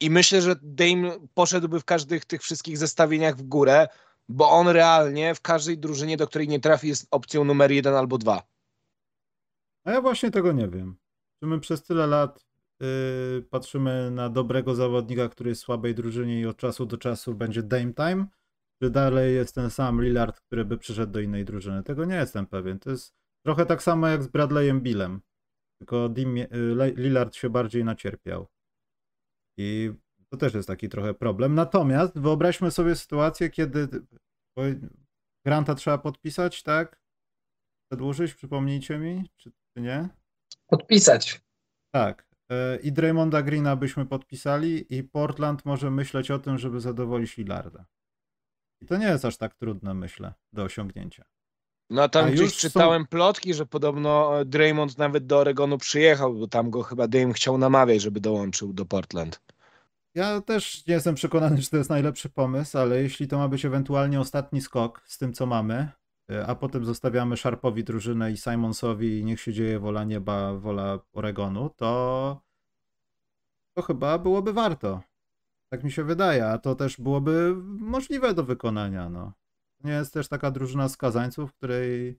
i myślę, że Dame poszedłby w każdych tych wszystkich zestawieniach w górę, bo on realnie w każdej drużynie, do której nie trafi, jest opcją numer 1 albo 2. A ja właśnie tego nie wiem. Czy my przez tyle lat patrzymy na dobrego zawodnika, który jest w słabej drużynie i od czasu do czasu będzie Dame Time, czy dalej jest ten sam Lillard, który by przyszedł do innej drużyny? Tego nie jestem pewien. To jest trochę tak samo jak z Bradleyem Billem, tylko Lillard się bardziej nacierpiał. I to też jest taki trochę problem. Natomiast wyobraźmy sobie sytuację, kiedy Granta trzeba podpisać, tak? Przedłużyć, przypomnijcie mi, czy nie? Podpisać. Tak. I Draymonda Greena byśmy podpisali i Portland może myśleć o tym, żeby zadowolić Lillarda. I to nie jest aż tak trudne, myślę, do osiągnięcia. No tam gdzieś czytałem plotki, że podobno Draymond nawet do Oregonu przyjechał, bo tam go chyba Dame chciał namawiać, żeby dołączył do Portland. Ja też nie jestem przekonany, że to jest najlepszy pomysł, ale jeśli to ma być ewentualnie ostatni skok z tym, co mamy, a potem zostawiamy Sharpowi drużynę i Simonsowi i niech się dzieje wola nieba, wola Oregonu, to chyba byłoby warto. Tak mi się wydaje, a to też byłoby możliwe do wykonania. No. Nie jest też taka drużyna skazańców, której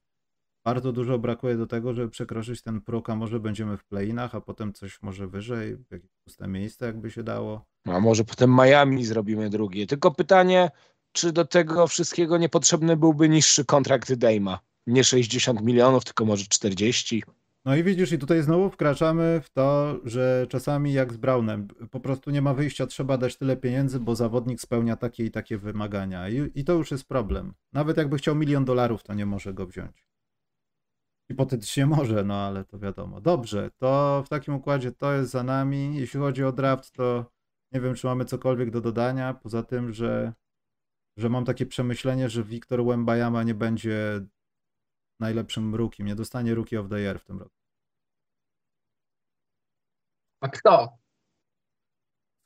bardzo dużo brakuje do tego, żeby przekroczyć ten próg, a może będziemy w play-inach, a potem coś może wyżej, jakieś puste miejsce jakby się dało. A może potem Miami zrobimy drugie. Tylko pytanie, czy do tego wszystkiego niepotrzebny byłby niższy kontrakt Dame'a? Nie 60 milionów, tylko może 40? No i widzisz, i tutaj znowu wkraczamy w to, że czasami jak z Brownem, po prostu nie ma wyjścia, trzeba dać tyle pieniędzy, bo zawodnik spełnia takie i takie wymagania. I to już jest problem. Nawet jakby chciał $1 000 000, to nie może go wziąć. Hipotetycznie może, no ale to wiadomo. Dobrze, to w takim układzie to jest za nami. Jeśli chodzi o draft, to nie wiem, czy mamy cokolwiek do dodania, poza tym, że mam takie przemyślenie, że Victor Wembanyama nie będzie najlepszym rookiem, nie dostanie Rookie of the Year w tym roku. A kto?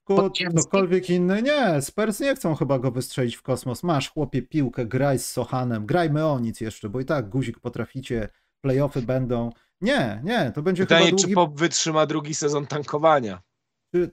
Ktokolwiek inny? Nie, Spurs nie chcą chyba go wystrzelić w kosmos. Masz, chłopie, piłkę, graj z Sohanem, grajmy o nic jeszcze, bo i tak guzik potraficie, playoffy będą. Nie, to będzie pytanie, chyba długi... czy Pop wytrzyma drugi sezon tankowania?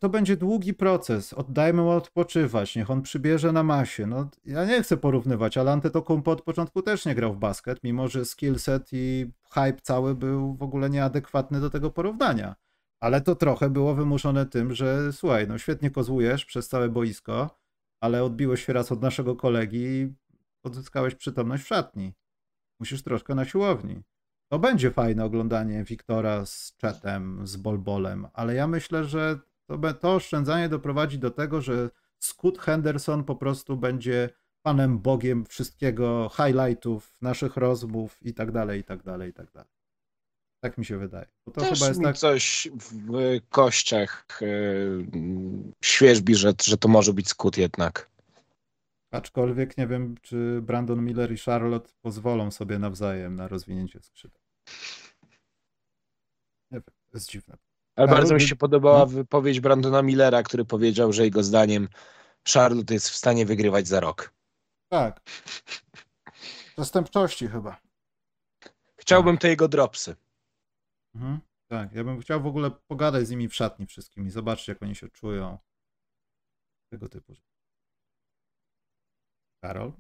To będzie długi proces, oddajmy mu odpoczywać, niech on przybierze na masie. No, ja nie chcę porównywać, ale Antetokounmpo od początku też nie grał w basket, mimo że skillset i hype cały był w ogóle nieadekwatny do tego porównania. Ale to trochę było wymuszone tym, że słuchaj, no świetnie kozłujesz przez całe boisko, ale odbiłeś się raz od naszego kolegi i odzyskałeś przytomność w szatni. Musisz troszkę na siłowni. To będzie fajne oglądanie Wiktora z Chatem, z Bolbolem, ale ja myślę, że to oszczędzanie doprowadzi do tego, że Scoot Henderson po prostu będzie panem bogiem wszystkiego, highlightów, naszych rozmów i tak dalej, i tak dalej, i tak dalej. Tak mi się wydaje. Bo to też chyba jest mi tak... coś w kościach świeżbi, że to może być Scoot jednak. Aczkolwiek nie wiem, czy Brandon Miller i Charlotte pozwolą sobie nawzajem na rozwinięcie skrzydeł. Nie wiem, to jest dziwne. Ale bardzo mi się podobała wypowiedź Brandona Millera, który powiedział, że jego zdaniem Charlotte jest w stanie wygrywać za rok. Tak. Zastępczości chyba. Chciałbym te jego dropsy. Mhm. Tak, ja bym chciał w ogóle pogadać z nimi w szatni wszystkimi, zobaczyć jak oni się czują. Tego typu. Karol?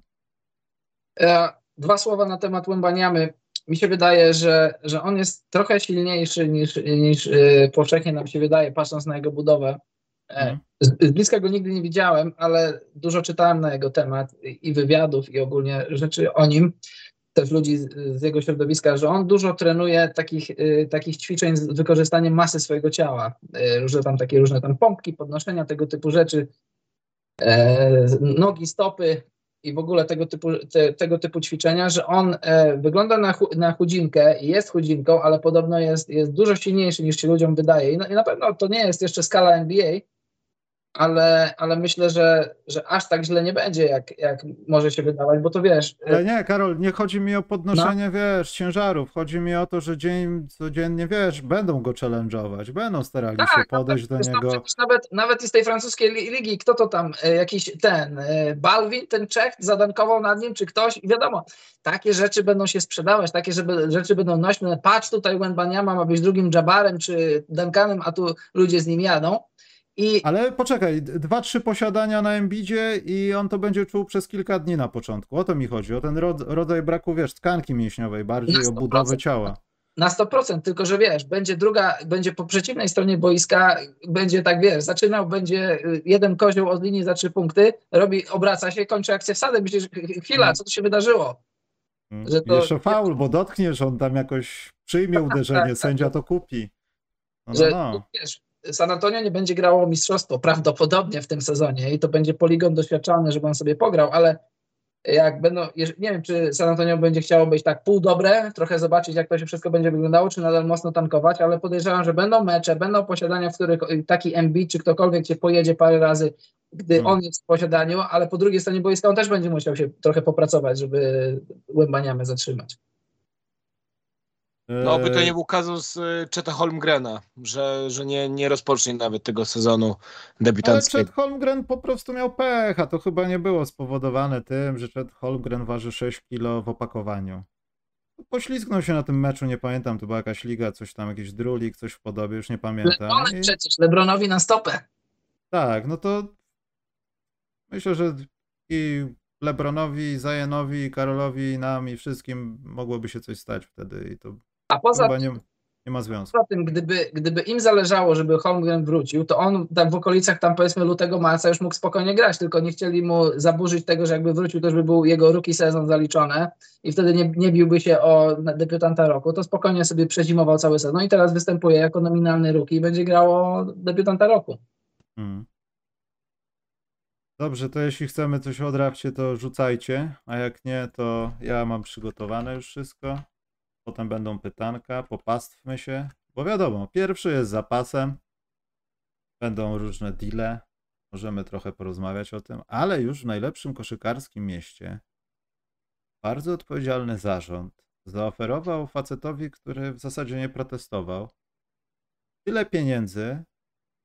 Dwa słowa na temat Wembanyamy. Mi się wydaje, że on jest trochę silniejszy niż powszechnie nam się wydaje, patrząc na jego budowę. Z bliska go nigdy nie widziałem, ale dużo czytałem na jego temat i wywiadów, i ogólnie rzeczy o nim, też ludzi z jego środowiska, że on dużo trenuje takich ćwiczeń z wykorzystaniem masy swojego ciała. Różne tam pompki, podnoszenia, tego typu rzeczy, nogi, stopy. I w ogóle tego typu ćwiczenia, że on wygląda na chudzinkę i jest chudzinką, ale podobno jest dużo silniejszy niż się ludziom wydaje. I na pewno to nie jest jeszcze skala NBA, ale myślę, że aż tak źle nie będzie, jak może się wydawać, bo to wiesz... Ale nie, Karol, nie chodzi mi o podnoszenie, wiesz, ciężarów. Chodzi mi o to, że codziennie, wiesz, będą go challenge'ować, będą starali się podejść do niego. Nawet i z tej francuskiej ligi, kto to tam, jakiś ten, Balvin, ten Czech, zadankował nad nim, czy ktoś, i wiadomo, takie rzeczy będą się sprzedawać, takie rzeczy będą nośne. Patrz, tutaj Wembanyama ma być drugim Jabbarem, czy Duncanem, a tu ludzie z nim jadą. Ale poczekaj, 2-3 posiadania na Embidzie i on to będzie czuł przez kilka dni na początku. O to mi chodzi, o ten rodzaj braku, wiesz, tkanki mięśniowej, bardziej o budowę ciała. Na 100%, tylko że wiesz, będzie po przeciwnej stronie boiska, będzie tak, wiesz, będzie jeden kozioł od linii za 3 punkty, obraca się, kończy akcję wsadem, myślisz, chwila, co tu się wydarzyło? Że to... Jeszcze faul, bo dotkniesz, on tam jakoś przyjmie uderzenie, sędzia to kupi. Wiesz, San Antonio nie będzie grało o mistrzostwo prawdopodobnie w tym sezonie i to będzie poligon doświadczalny, żeby on sobie pograł, ale jak będą, nie wiem, czy San Antonio będzie chciało być tak półdobre, trochę zobaczyć, jak to się wszystko będzie wyglądało, czy nadal mocno tankować, ale podejrzewam, że będą mecze, będą posiadania, w których taki Embiid czy ktokolwiek się pojedzie parę razy, gdy on jest w posiadaniu, ale po drugiej stronie boiska on też będzie musiał się trochę popracować, żeby Wembanyamę zatrzymać. No, by to nie był kazus Cheta Holmgrena, że nie rozpocznie nawet tego sezonu debiutanckiego. Ale Chet Holmgren po prostu miał pecha. To chyba nie było spowodowane tym, że Chet Holmgren waży 6 kg w opakowaniu. Poślizgnął się na tym meczu, nie pamiętam, to była jakaś liga, coś tam, jakiś drulik, coś w podobie, już nie pamiętam. LeBron przecież, LeBronowi na stopę. Tak, no to myślę, że i LeBronowi, Zienowi, Karolowi, nam i wszystkim mogłoby się coś stać wtedy. I to A poza tym, Nie ma związku. Poza tym, gdyby im zależało, żeby Holmgren wrócił, to on tam w okolicach, tam powiedzmy lutego, marca już mógł spokojnie grać, tylko nie chcieli mu zaburzyć tego, że jakby wrócił, to już by był jego rookie sezon zaliczony i wtedy nie biłby się o debiutanta roku, to spokojnie sobie przezimował cały sezon i teraz występuje jako nominalny rookie i będzie grało debiutanta roku. Dobrze, to jeśli chcemy coś o drafcie, to rzucajcie, a jak nie, to ja mam przygotowane już wszystko. Potem będą pytanka, popastwmy się, bo wiadomo, pierwszy jest zapasem, będą różne deale, możemy trochę porozmawiać o tym, ale już w najlepszym koszykarskim mieście bardzo odpowiedzialny zarząd zaoferował facetowi, który w zasadzie nie protestował, tyle pieniędzy,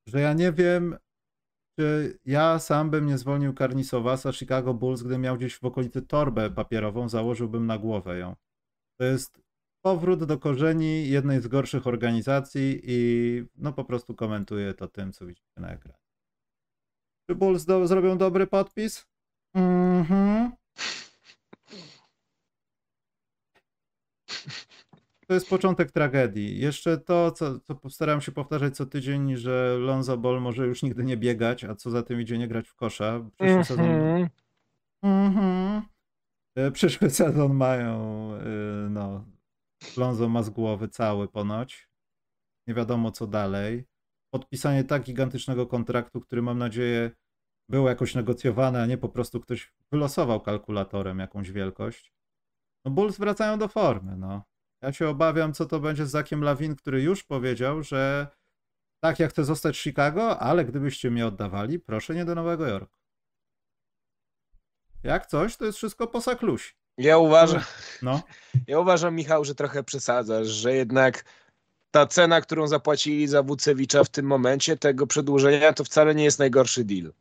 że ja nie wiem, czy ja sam bym nie zwolnił Karnisowasa Chicago Bulls, gdy miał gdzieś w okolicy torbę papierową, założyłbym na głowę ją. To jest powrót do korzeni jednej z gorszych organizacji i no po prostu komentuję to tym, co widzicie na ekranie. Czy Bulls zrobią dobry podpis? To jest początek tragedii. Jeszcze to, co postaram się powtarzać co tydzień, że Lonzo Ball może już nigdy nie biegać, a co za tym idzie, nie grać w kosza. Przyszły sezon... Przyszły sezon mają... no. Lonzo ma z głowy cały ponoć. Nie wiadomo co dalej. Podpisanie tak gigantycznego kontraktu, który mam nadzieję było jakoś negocjowane, a nie po prostu ktoś wylosował kalkulatorem jakąś wielkość. No Bulls wracają do formy, no. Ja się obawiam, co to będzie z Zackiem Lawin, który już powiedział, że tak, ja chcę zostać w Chicago, ale gdybyście mnie oddawali, proszę nie do Nowego Jorku. Jak coś, to jest wszystko po saklusi. Ja uważam, Michał, że trochę przesadzasz, że jednak ta cena, którą zapłacili za Wucewicza w tym momencie, tego przedłużenia, to wcale nie jest najgorszy deal.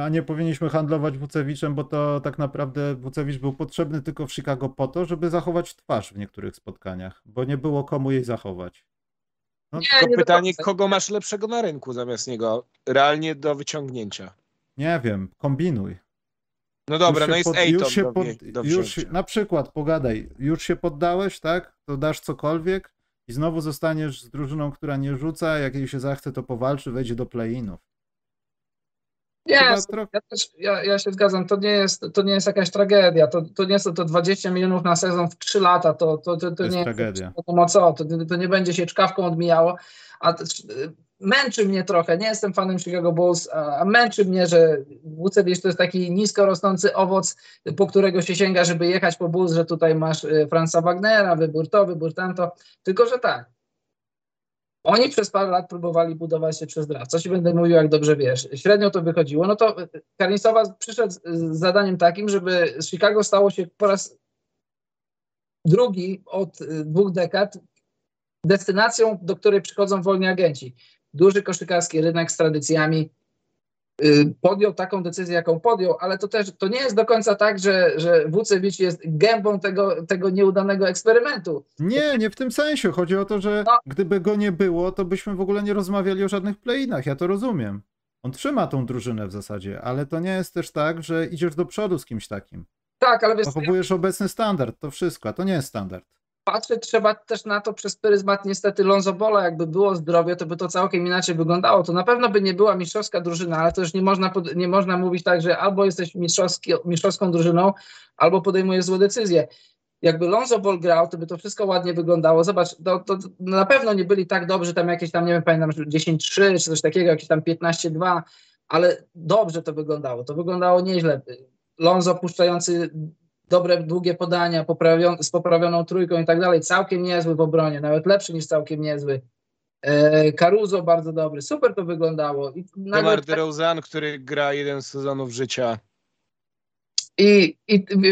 A nie powinniśmy handlować Wucewiczem, bo to tak naprawdę Wucewicz był potrzebny tylko w Chicago po to, żeby zachować twarz w niektórych spotkaniach, bo nie było komu jej zachować. No, tylko pytanie, kogo masz lepszego na rynku zamiast niego? Realnie do wyciągnięcia. Nie wiem, kombinuj. No dobra, no jest Ejton. Na przykład, pogadaj, już się poddałeś, tak? To dasz cokolwiek i znowu zostaniesz z drużyną, która nie rzuca, jak jej się zachce, to powalczy, wejdzie do play-inów. Ja się zgadzam, to nie jest jakaś tragedia, to nie są to 20 milionów na sezon w 3 lata, to nie jest tragedia. To nie będzie się czkawką odmijało, a męczy mnie trochę, nie jestem fanem Chicago Bulls, a męczy mnie, że Wucewicz to jest taki nisko rosnący owoc, po którego się sięga, żeby jechać po Bulls, że tutaj masz Franza Wagnera, wybór to, wybór tamto, tylko że tak. Oni przez parę lat próbowali budować się przez draft. Co ci będę mówił, jak dobrze wiesz. Średnio to wychodziło. No to Karnisowa przyszedł z zadaniem takim, żeby Chicago stało się po raz drugi od 2 dekad destynacją, do której przychodzą wolni agenci. Duży koszykarski rynek z tradycjami podjął taką decyzję, jaką podjął, ale to nie jest do końca tak, że Wucewicz jest gębą tego nieudanego eksperymentu. Nie w tym sensie. Chodzi o to, że gdyby go nie było, to byśmy w ogóle nie rozmawiali o żadnych play-inach. Ja to rozumiem. On trzyma tą drużynę w zasadzie, ale to nie jest też tak, że idziesz do przodu z kimś takim. Tak, ale wiesz... Zachowujesz obecny standard, to wszystko, a to nie jest standard. Patrzeć trzeba też na to przez pryzmat niestety Lonzo Balla, jakby było zdrowie, to by to całkiem inaczej wyglądało. To na pewno by nie była mistrzowska drużyna, ale to już nie można mówić tak, że albo jesteś mistrzowską drużyną, albo podejmujesz złe decyzje. Jakby Lonzo Ball grał, to by to wszystko ładnie wyglądało. Zobacz, to na pewno nie byli tak dobrzy, tam jakieś tam, nie wiem, pamiętam, 10-3 czy coś takiego, jakieś tam 15-2, ale dobrze to wyglądało. To wyglądało nieźle. Lonzo puszczający... dobre, długie podania, z poprawioną trójką i tak dalej, całkiem niezły w obronie, nawet lepszy niż całkiem niezły. Caruso bardzo dobry, super to wyglądało. DeMar DeRozan, który gra 1 z sezonów życia. I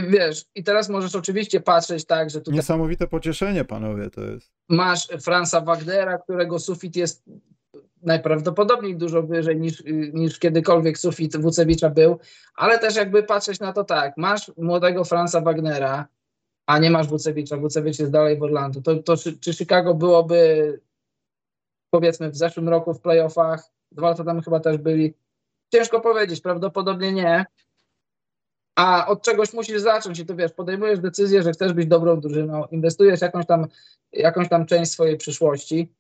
wiesz, i teraz możesz oczywiście patrzeć tak, że tutaj... Niesamowite pocieszenie, panowie, to jest. Masz Franza Wagnera, którego sufit jest najprawdopodobniej dużo wyżej niż kiedykolwiek sufit Wucewicza był, ale też jakby patrzeć na to tak, masz młodego Franza Wagnera, a nie masz Wucewicza, Wucewicz jest dalej w Orlando, to czy Chicago byłoby powiedzmy w zeszłym roku w playoffach, 2 lata temu chyba też byli, ciężko powiedzieć, prawdopodobnie nie, a od czegoś musisz zacząć i to wiesz, podejmujesz decyzję, że chcesz być dobrą drużyną, inwestujesz jakąś tam część swojej przyszłości.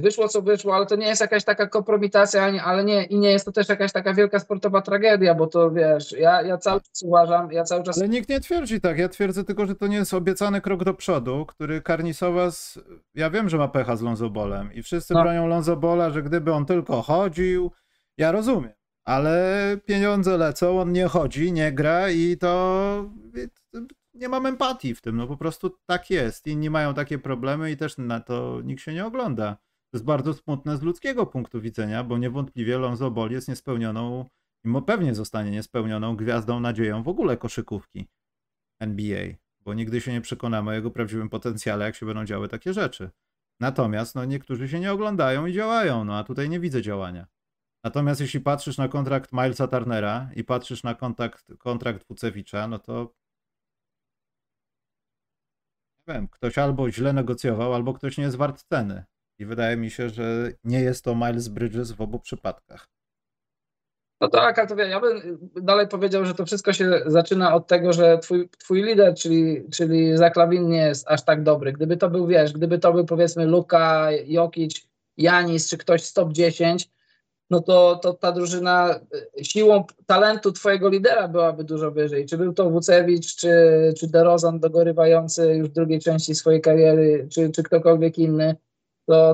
Wyszło co wyszło, ale to nie jest jakaś taka kompromitacja, ale nie, i nie jest to też jakaś taka wielka sportowa tragedia, bo to wiesz, ja cały czas uważam, Ale nikt nie twierdzi tak, ja twierdzę tylko, że to nie jest obiecany krok do przodu, który Karnisowas, ja wiem, że ma pecha z Lonzo Ballem i wszyscy bronią Lonzo Balla, że gdyby on tylko chodził, ja rozumiem, ale pieniądze lecą, on nie chodzi, nie gra i to nie mam empatii w tym, no po prostu tak jest. Inni mają takie problemy i też na to nikt się nie ogląda. To jest bardzo smutne z ludzkiego punktu widzenia, bo niewątpliwie Lonzo Ball jest niespełnioną, mimo pewnie zostanie niespełnioną gwiazdą, nadzieją w ogóle koszykówki NBA, bo nigdy się nie przekonamy o jego prawdziwym potencjale, jak się będą działy takie rzeczy. Natomiast no, niektórzy się nie oglądają i działają, no a tutaj nie widzę działania. Natomiast jeśli patrzysz na kontrakt Milesa Turnera i patrzysz na kontrakt Vucevicza, no to wiem, ktoś albo źle negocjował, albo ktoś nie jest wart ceny. I wydaje mi się, że nie jest to Miles Bridges w obu przypadkach. No tak, ale to ja bym dalej powiedział, że to wszystko się zaczyna od tego, że twój lider, czyli Zach LaVine, nie jest aż tak dobry. Gdyby to był, wiesz, powiedzmy Luka, Jokic, Janis, czy ktoś z top 10, no to ta drużyna siłą talentu twojego lidera byłaby dużo wyżej. Czy był to Vucevic, czy DeRozan dogorywający już w drugiej części swojej kariery, czy ktokolwiek inny,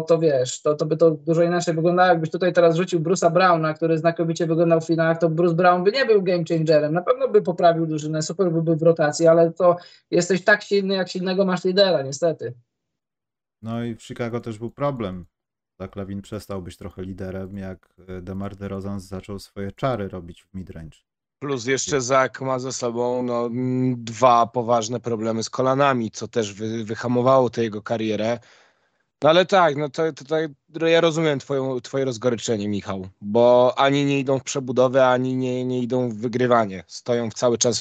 to wiesz, to by to dużo inaczej wyglądało. Jakbyś tutaj teraz rzucił Bruce'a Browna, który znakomicie wyglądał w finałach, to Bruce Brown by nie był game changerem. Na pewno by poprawił drużynę, super by był w rotacji, ale to jesteś tak silny, jak silnego masz lidera, niestety. No i w Chicago też był problem. Tak, LaVine przestał być trochę liderem, jak DeMar DeRozan zaczął swoje czary robić w midrange. Plus jeszcze Zach ma ze sobą no, dwa poważne problemy z kolanami, co też wyhamowało tę jego karierę. No ale tak, no to ja rozumiem twoje rozgoryczenie, Michał, bo ani nie idą w przebudowę, ani nie idą w wygrywanie. Stoją cały czas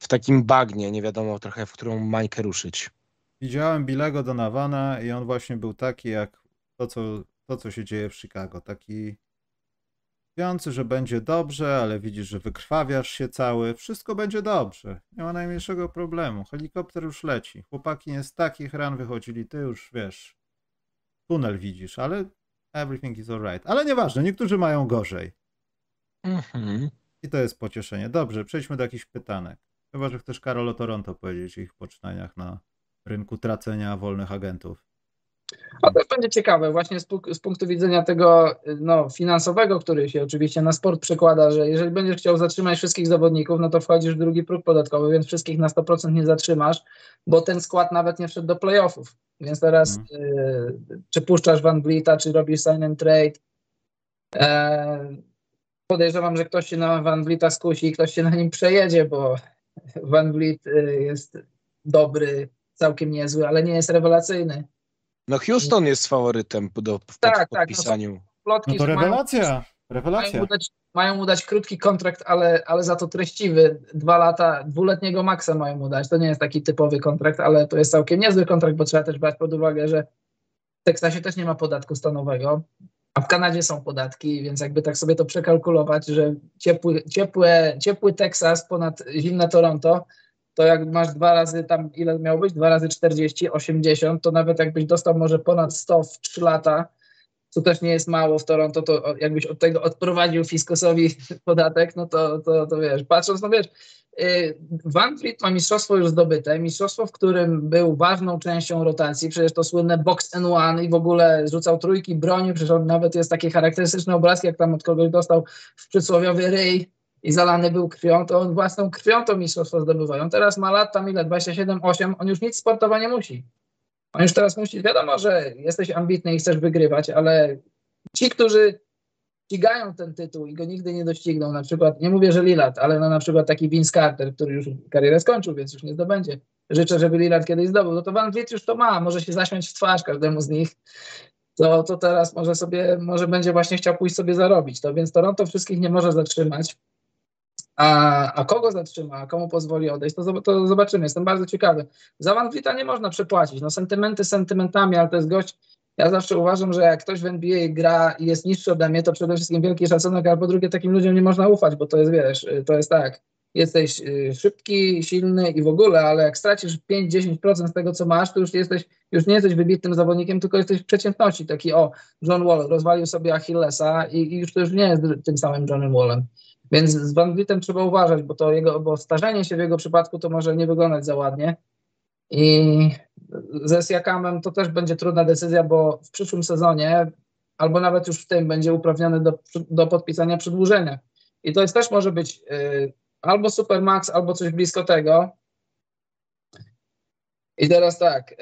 w takim bagnie, nie wiadomo trochę, w którą mańkę ruszyć. Widziałem Billego Donavana i on właśnie był taki jak to, co się dzieje w Chicago. Taki mówiący, że będzie dobrze, ale widzisz, że wykrwawiasz się cały. Wszystko będzie dobrze. Nie ma najmniejszego problemu. Helikopter już leci. Chłopaki nie z takich ran wychodzili. Ty już, wiesz, tunel widzisz, ale everything is alright. Ale nieważne, niektórzy mają gorzej. I to jest pocieszenie. Dobrze, przejdźmy do jakichś pytanek. Chyba, że chcesz, Karol, o Toronto powiedzieć o ich poczynaniach na rynku tracenia wolnych agentów. A to będzie ciekawe właśnie z punktu widzenia tego finansowego, który się oczywiście na sport przekłada, że jeżeli będziesz chciał zatrzymać wszystkich zawodników, no to wchodzisz w drugi próg podatkowy, więc wszystkich na 100% nie zatrzymasz, bo ten skład nawet nie wszedł do playoffów, więc teraz czy puszczasz Van Vlieta, czy robisz sign and trade, podejrzewam, że ktoś się na Van Vlieta skusi i ktoś się na nim przejedzie, bo Van Vliet jest dobry, całkiem niezły, ale nie jest rewelacyjny. No Houston jest faworytem w podpisaniu. Tak, no to rewelacja. Mają mu dać krótki kontrakt, ale za to treściwy. 2 lata, 2-letniego maksa mają mu dać. To nie jest taki typowy kontrakt, ale to jest całkiem niezły kontrakt, bo trzeba też brać pod uwagę, że w Teksasie też nie ma podatku stanowego, a w Kanadzie są podatki, więc jakby tak sobie to przekalkulować, że ciepły Teksas ponad zimne Toronto, to jak masz 2 razy tam, ile miał być? 2 razy 40, 80, to nawet jakbyś dostał może ponad 100 w 3 lata, co też nie jest mało w Toronto, to jakbyś od tego odprowadził fiskusowi podatek, no to wiesz, patrząc, no wiesz, Van Vliet ma mistrzostwo już zdobyte, mistrzostwo, w którym był ważną częścią rotacji, przecież to słynne box and one i w ogóle rzucał trójki, bronił, przecież on nawet jest takie charakterystyczne obrazki, jak tam od kogoś dostał w przysłowiowy ryj, i zalany był krwią, to on własną krwią to mistrzostwo zdobywają. Teraz ma lat tam ile? 27, 8, on już nic sportowa nie musi. On już teraz musi, wiadomo, że jesteś ambitny i chcesz wygrywać, ale ci, którzy ścigają ten tytuł i go nigdy nie dościgną, na przykład, nie mówię, że Lillard, ale no na przykład taki Vince Carter, który już karierę skończył, więc już nie zdobędzie. Życzę, żeby Lillard kiedyś zdobył. No to Van Vliet już to ma, może się zaśmiać w twarz każdemu z nich. To teraz może będzie właśnie chciał pójść sobie zarobić. To więc Toronto wszystkich nie może zatrzymać. A kogo zatrzyma, a komu pozwoli odejść, to zobaczymy. Jestem bardzo ciekawy. Za Van Vlieta nie można przepłacić. No sentymentami, ale to jest gość, Ja zawsze uważam, że jak ktoś w NBA gra i jest niższy ode mnie, to przede wszystkim wielki szacunek, a po drugie takim ludziom nie można ufać, bo to jest, wiesz, to jest tak, jesteś szybki, silny i w ogóle, ale jak stracisz 5-10% tego, co masz, to już nie jesteś wybitnym zawodnikiem, tylko jesteś w przeciętności. Taki John Wall rozwalił sobie Achillesa i już to już nie jest tym samym Johnem Wallem. Więc z Van Vlietem trzeba uważać, bo starzenie się w jego przypadku to może nie wyglądać za ładnie. I ze Siakamem to też będzie trudna decyzja, bo w przyszłym sezonie albo nawet już w tym będzie uprawniony do podpisania przedłużenia. I to jest też może być albo Supermax, albo coś blisko tego. I teraz tak,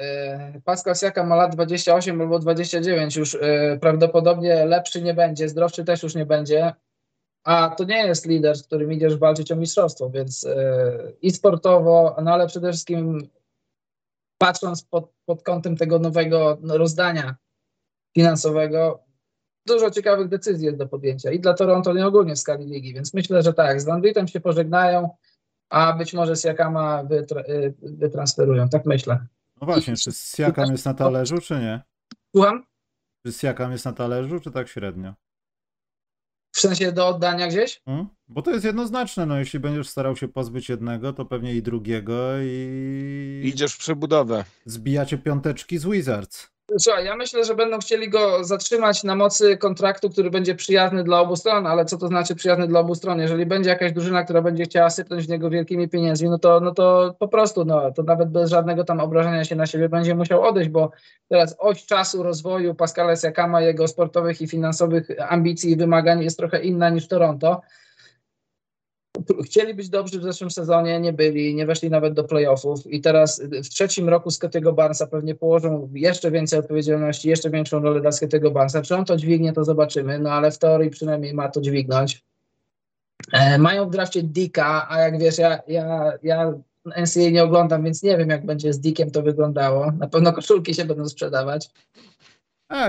Pascal Siakam ma lat 28 albo 29, już prawdopodobnie lepszy nie będzie, zdrowszy też już nie będzie. A to nie jest lider, z którym idziesz walczyć o mistrzostwo, więc i sportowo, no ale przede wszystkim patrząc pod kątem tego nowego rozdania finansowego, dużo ciekawych decyzji jest do podjęcia i dla Toronto nie ogólnie w skali ligi, więc myślę, że tak, z Van Vlietem się pożegnają, a być może Siakama wytransferują, tak myślę. No właśnie, czy Siakam jest na talerzu, czy nie? Słucham? Czy Siakam jest na talerzu, czy tak średnio? W sensie do oddania gdzieś? Bo to jest jednoznaczne, no jeśli będziesz starał się pozbyć jednego, to pewnie i drugiego i... Idziesz w przebudowę. Zbijacie piąteczki z Wizards. Słuchaj, ja myślę, że będą chcieli go zatrzymać na mocy kontraktu, który będzie przyjazny dla obu stron, ale co to znaczy przyjazny dla obu stron? Jeżeli będzie jakaś drużyna, która będzie chciała sypnąć w niego wielkimi pieniędzmi, no to po prostu, no to nawet bez żadnego tam obrażenia się na siebie będzie musiał odejść, bo teraz oś czasu rozwoju Pascala Siakama, jego sportowych i finansowych ambicji i wymagań jest trochę inna niż Toronto. Chcieli być dobrzy w zeszłym sezonie, nie byli, nie weszli nawet do playoffów i teraz w trzecim roku Scottiego Barnesa pewnie położą jeszcze więcej odpowiedzialności, jeszcze większą rolę dla Scottiego Barnesa. Czy on to dźwignie, to zobaczymy, no ale w teorii przynajmniej ma to dźwignąć. Mają w drafcie Dicka, a jak wiesz, ja NCAA nie oglądam, więc nie wiem, jak będzie z Dickiem to wyglądało. Na pewno koszulki się będą sprzedawać.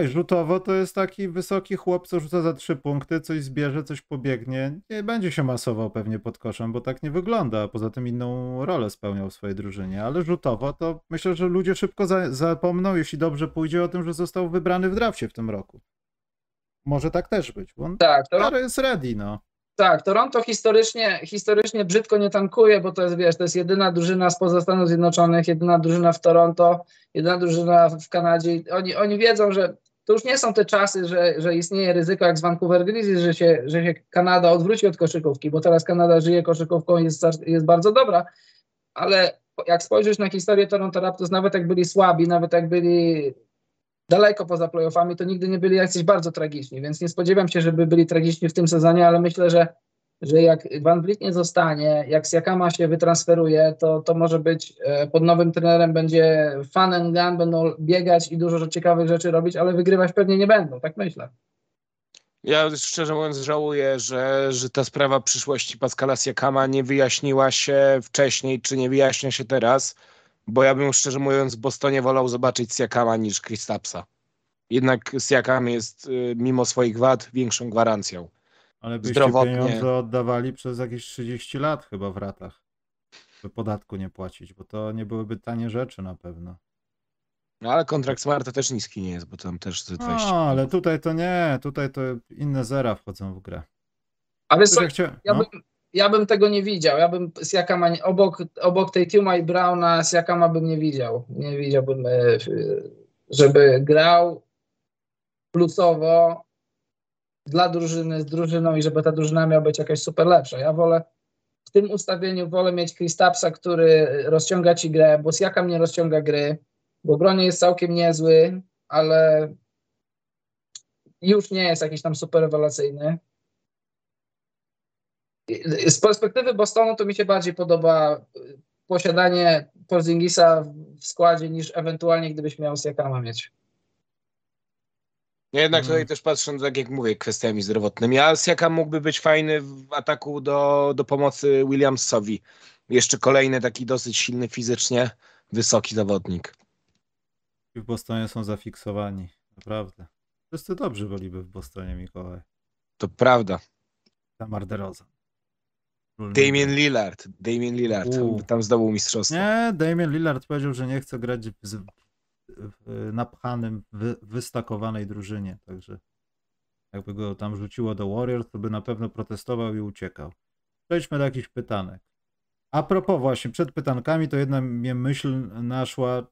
Rzutowo to jest taki wysoki chłop, co rzuca za 3 punkty, coś zbierze, coś pobiegnie. Nie będzie się masował pewnie pod koszem, bo tak nie wygląda. Poza tym inną rolę spełniał w swojej drużynie, ale rzutowo to myślę, że ludzie szybko zapomną, jeśli dobrze pójdzie, o tym, że został wybrany w drafcie w tym roku. Może tak też być, bo on tak, to jest ready, no. Tak, Toronto historycznie brzydko nie tankuje, bo to jest, wiesz, to jest jedyna drużyna spoza Stanów Zjednoczonych, jedyna drużyna w Toronto, jedyna drużyna w Kanadzie. Oni wiedzą, że to już nie są te czasy, że istnieje ryzyko jak z Vancouver Grizzlies, że się Kanada odwróci od koszykówki, bo teraz Kanada żyje koszykówką i jest bardzo dobra, ale jak spojrzysz na historię Toronto Raptors, nawet jak byli słabi, nawet jak byli daleko poza playoffami, to nigdy nie byli jacyś bardzo tragiczni, więc nie spodziewam się, żeby byli tragiczni w tym sezonie, ale myślę, że jak Van Vliet nie zostanie, jak Siakama się wytransferuje, to może być pod nowym trenerem będzie fun and gun, będą biegać i dużo ciekawych rzeczy robić, ale wygrywać pewnie nie będą, tak myślę. Ja szczerze mówiąc żałuję, że ta sprawa przyszłości Pascala Siakama nie wyjaśniła się wcześniej, czy nie wyjaśnia się teraz. Bo ja bym szczerze mówiąc w Bostonie wolał zobaczyć Siakama niż Kristapsa. Jednak Siakam jest mimo swoich wad większą gwarancją. Ale byście pieniądze oddawali przez jakieś 30 lat chyba w ratach, by podatku nie płacić, bo to nie byłyby tanie rzeczy na pewno. No ale kontrakt Smarta też niski nie jest, bo tam też 20. No ale tutaj to nie, tutaj to inne zera wchodzą w grę. Ale ja bym tego nie widział. Ja bym Siakama obok Tatuma i Browna Siakama bym nie widział. Nie widziałbym, żeby grał plusowo dla drużyny z drużyną i żeby ta drużyna miała być jakaś super lepsza. Ja wolę w tym ustawieniu mieć Kristapsa, który rozciąga ci grę, bo Siakam nie rozciąga gry, bo w obronie jest całkiem niezły, ale już nie jest jakiś tam super rewelacyjny. Z perspektywy Bostonu to mi się bardziej podoba posiadanie Porzingisa w składzie niż ewentualnie gdybyś miał Siakama mieć. Ja jednak tutaj też patrząc, tak jak mówię, kwestiami zdrowotnymi, a Siakam mógłby być fajny w ataku do pomocy Williamsowi. Jeszcze kolejny taki dosyć silny fizycznie, wysoki zawodnik. W Bostonie są zafiksowani, naprawdę. Wszyscy dobrzy byliby w Bostonie, Mikołaj. To prawda. Tamar DeRozan. Damian Lillard. Tam zdobył mistrzostwo. Nie, Damian Lillard powiedział, że nie chce grać napchanym, wystakowanej drużynie. Także jakby go tam rzuciło do Warriors, to by na pewno protestował i uciekał. Przejdźmy do jakichś pytanek. A propos właśnie, przed pytankami to jedna mnie myśl naszła,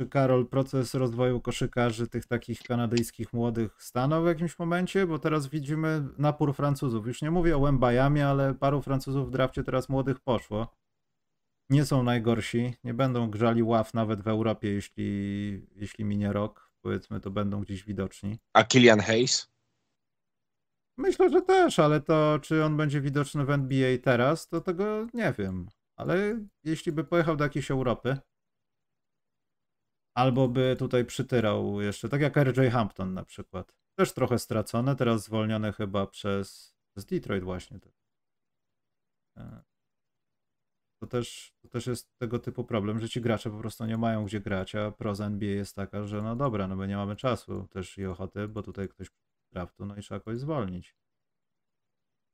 czy Karol proces rozwoju koszykarzy tych takich kanadyjskich młodych stanął w jakimś momencie, bo teraz widzimy napór Francuzów. Już nie mówię o Wembayamie, ale paru Francuzów w drafcie teraz młodych poszło. Nie są najgorsi, nie będą grzali ław nawet w Europie, jeśli minie rok, powiedzmy, to będą gdzieś widoczni. A Killian Hayes? Myślę, że też, ale to czy on będzie widoczny w NBA teraz, to tego nie wiem. Ale jeśli by pojechał do jakiejś Europy, albo by tutaj przytyrał jeszcze, tak jak RJ Hampton na przykład. Też trochę stracone, teraz zwolnione chyba przez Detroit właśnie. To też jest tego typu problem, że ci gracze po prostu nie mają gdzie grać, a proza NBA jest taka, że no dobra, no bo nie mamy czasu też i ochoty, bo tutaj ktoś draftu, no i trzeba kogoś zwolnić.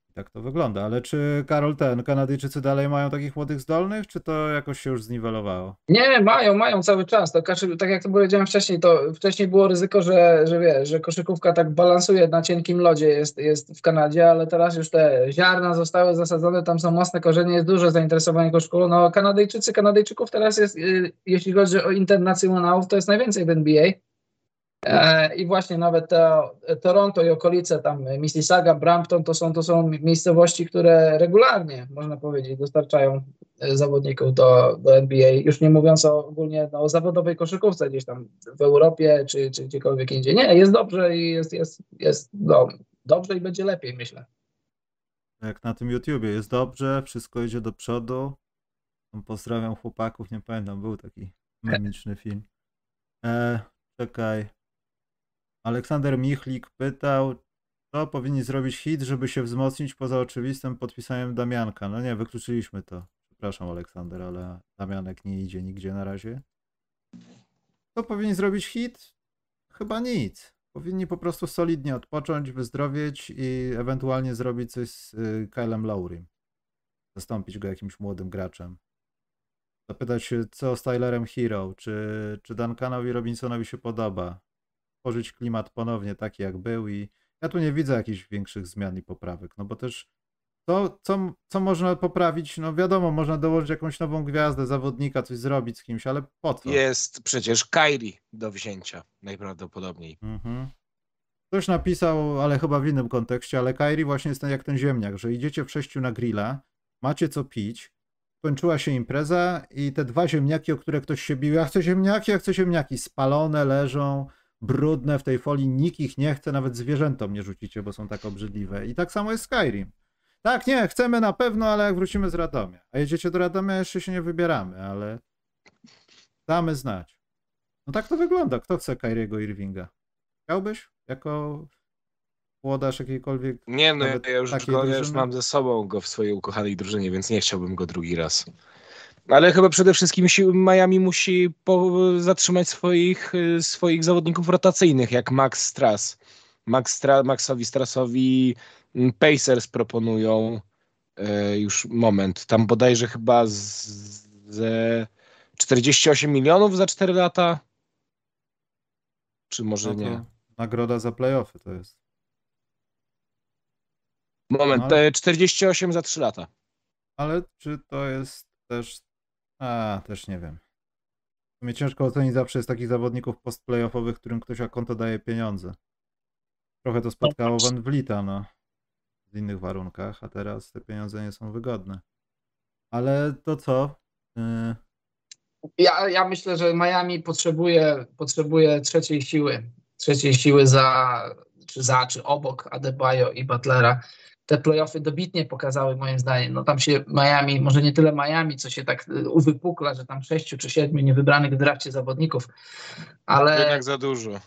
I tak to wygląda, ale czy Karol Kanadyjczycy dalej mają takich młodych zdolnych, czy to jakoś się już zniwelowało? Nie, mają cały czas. To, tak jak to powiedziałem wcześniej, to wcześniej było ryzyko, że koszykówka tak balansuje na cienkim lodzie, jest w Kanadzie, ale teraz już te ziarna zostały zasadzone, tam są mocne korzenie, jest duże zainteresowanie koszykówką. No Kanadyjczyków teraz jest, jeśli chodzi o internacjonalów, to jest najwięcej w NBA. I właśnie nawet Toronto i okolice, tam Mississauga, Brampton, to są miejscowości, które regularnie, można powiedzieć, dostarczają zawodników do NBA, już nie mówiąc ogólnie o zawodowej koszykówce gdzieś tam w Europie czy gdziekolwiek indziej. Nie, jest dobrze i dobrze i będzie lepiej, myślę. Jak na tym YouTubie, jest dobrze, wszystko idzie do przodu. Pozdrawiam chłopaków, nie pamiętam, był taki memiczny film. Czekaj. Aleksander Michlik pytał, co powinni zrobić Heat, żeby się wzmocnić poza oczywistym podpisaniem Damianka. No nie, wykluczyliśmy to. Przepraszam Aleksander, ale Damianek nie idzie nigdzie na razie. Co powinni zrobić Heat? Chyba nic. Powinni po prostu solidnie odpocząć, wyzdrowieć i ewentualnie zrobić coś z Kylem Lowrym. Zastąpić go jakimś młodym graczem. Zapytać się, co z Tylerem Hero, czy Duncanowi Robinsonowi się podoba. Tworzyć klimat ponownie taki jak był i ja tu nie widzę jakichś większych zmian i poprawek, no bo też to, co można poprawić, no wiadomo, można dołożyć jakąś nową gwiazdę, zawodnika, coś zrobić z kimś, ale po co? Jest przecież Kyrie do wzięcia, najprawdopodobniej. Ktoś napisał, ale chyba w innym kontekście, ale Kyrie właśnie jest jak ten ziemniak, że idziecie w 6 na grilla, macie co pić, kończyła się impreza i te dwa ziemniaki, o które ktoś się bił, ja chcę ziemniaki, spalone leżą, brudne w tej folii, nikt ich nie chce, nawet zwierzętom nie rzucicie, bo są tak obrzydliwe. I tak samo jest Skyrim. Tak, nie, chcemy na pewno, ale jak wrócimy z Radomia. A jedziecie do Radomia, jeszcze się nie wybieramy, ale damy znać. No tak to wygląda. Kto chce Kyriego Irvinga? Chciałbyś? Jako włodarz jakiejkolwiek... Nie, no ja już mam ze sobą go w swojej ukochanej drużynie, więc nie chciałbym go drugi raz. Ale chyba przede wszystkim Miami musi zatrzymać swoich zawodników rotacyjnych, jak Max Strass. Maxowi Strassowi Pacers proponują już moment. Tam bodajże chyba ze 48 milionów za 4 lata? Czy może nie? Nagroda za playoffy to jest. Moment, ale... 48 za 3 lata. Ale czy to jest też... też nie wiem. Mnie ciężko ocenić, zawsze jest takich zawodników post-playoffowych, którym ktoś na konto daje pieniądze. Trochę to spotkało Van Vlieta, no. W innych warunkach, a teraz te pieniądze nie są wygodne. Ale to co? Ja myślę, że Miami potrzebuje trzeciej siły czy obok Adebayo i Butlera. Te playoffy dobitnie pokazały moim zdaniem. No tam się Miami, może nie tyle Miami, co się tak uwypukla, że tam 6 czy 7 niewybranych w drafcie zawodników, ale... Jednak za dużo.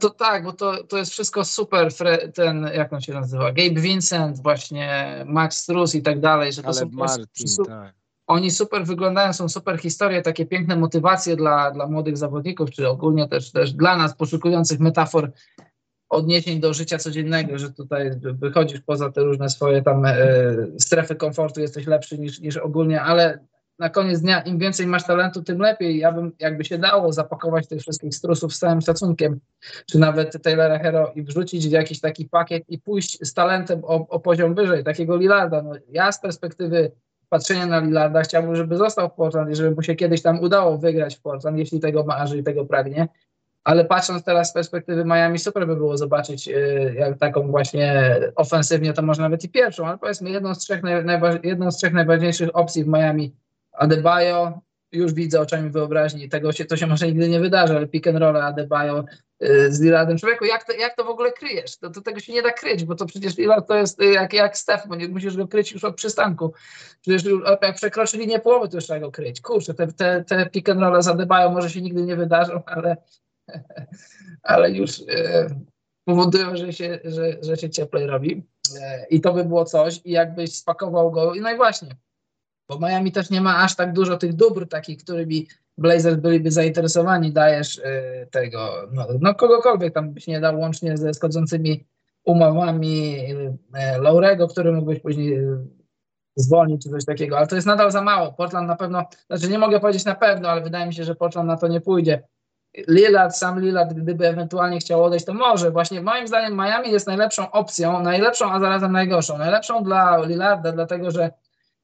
To tak, bo to jest wszystko super, ten, jak on się nazywa, Gabe Vincent, właśnie Max Strus i tak dalej, że to ale są Martin, tak. Oni super wyglądają, są super historie, takie piękne motywacje dla młodych zawodników, czy ogólnie też dla nas, poszukujących metafor odniesień do życia codziennego, że tutaj wychodzisz poza te różne swoje tam strefy komfortu, jesteś lepszy niż ogólnie, ale na koniec dnia im więcej masz talentu, tym lepiej. Ja bym, jakby się dało, zapakować tych wszystkich strusów z całym szacunkiem, czy nawet Taylora Hero i wrzucić w jakiś taki pakiet i pójść z talentem o poziom wyżej, takiego Lillarda. No, ja z perspektywy patrzenia na Lillarda chciałbym, żeby został w Portland i żeby mu się kiedyś tam udało wygrać w Portland, jeśli tego marzy i tego pragnie. Ale patrząc teraz z perspektywy Miami, super by było zobaczyć jak taką właśnie ofensywnie, to może nawet i pierwszą, ale powiedzmy jedną z trzech najważniejszych opcji w Miami. Adebayo, już widzę oczami wyobraźni, to się może nigdy nie wydarzy, ale pick and roll Adebayo z Lillardem. Człowieku, jak to w ogóle kryjesz? To tego się nie da kryć, bo to przecież Lillard to jest jak Steph, bo nie musisz go kryć już od przystanku. Przecież jak przekroczy linię połowy, to już trzeba go kryć. Kurczę, te pick and roll z Adebayo może się nigdy nie wydarzą, ale już powodują, że się cieplej robi. I to by było coś. I jakbyś spakował go, i no i właśnie. Bo Miami też nie ma aż tak dużo tych dóbr takich, którymi Blazers byliby zainteresowani. Dajesz tego, no kogokolwiek tam byś nie dał, łącznie ze schodzącymi umowami Laurego, który mógłbyś później zwolnić czy coś takiego. Ale to jest nadal za mało. Portland na pewno, znaczy nie mogę powiedzieć na pewno, ale wydaje mi się, że Portland na to nie pójdzie. Sam Lillard, gdyby ewentualnie chciał odejść, to może. Właśnie moim zdaniem Miami jest najlepszą opcją, najlepszą, a zarazem najgorszą. Najlepszą dla Lillarda, dlatego że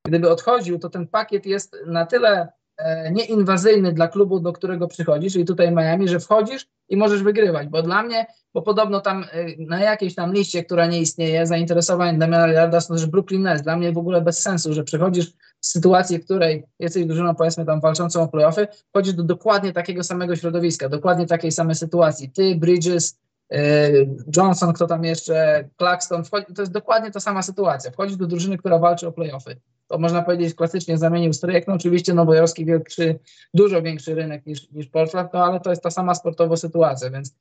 gdyby odchodził, to ten pakiet jest na tyle nieinwazyjny dla klubu, do którego przychodzisz, czyli tutaj Miami, że wchodzisz i możesz wygrywać. Bo dla mnie, podobno tam na jakiejś tam liście, która nie istnieje, zainteresowań Damiana Lillarda są też Brooklyn Nets. Dla mnie w ogóle bez sensu, że przychodzisz w sytuacji, w której jesteś drużyną, powiedzmy tam walczącą o play-offy, chodzisz do dokładnie takiego samego środowiska, dokładnie takiej samej sytuacji. Ty, Bridges, Johnson, kto tam jeszcze, Claxton, to jest dokładnie ta sama sytuacja. Wchodzisz do drużyny, która walczy o play-offy. To można powiedzieć klasycznie zamienił stryjek. No oczywiście nowojorski dużo większy rynek niż Portland, no ale to jest ta sama sportowo sytuacja, więc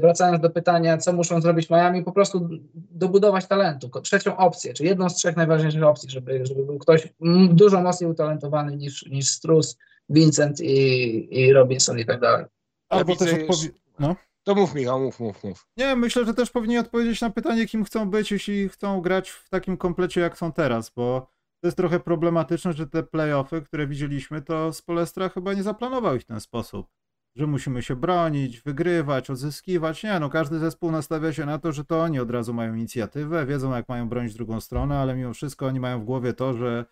wracając do pytania, co muszą zrobić Miami, po prostu dobudować talentu, trzecią opcję, czy jedną z trzech najważniejszych opcji, żeby był ktoś dużo mocniej utalentowany niż Strus, Vincent i Robinson i tak dalej. Albo też no. To mów, Michał, mów. Nie, myślę, że też powinien odpowiedzieć na pytanie, kim chcą być, jeśli chcą grać w takim komplecie, jak są teraz, bo to jest trochę problematyczne, że te play-offy, które widzieliśmy, to Spoelstra chyba nie zaplanował ich w ten sposób, że musimy się bronić, wygrywać, odzyskiwać. Nie, no każdy zespół nastawia się na to, że to oni od razu mają inicjatywę, wiedzą jak mają bronić drugą stronę, ale mimo wszystko oni mają w głowie to, że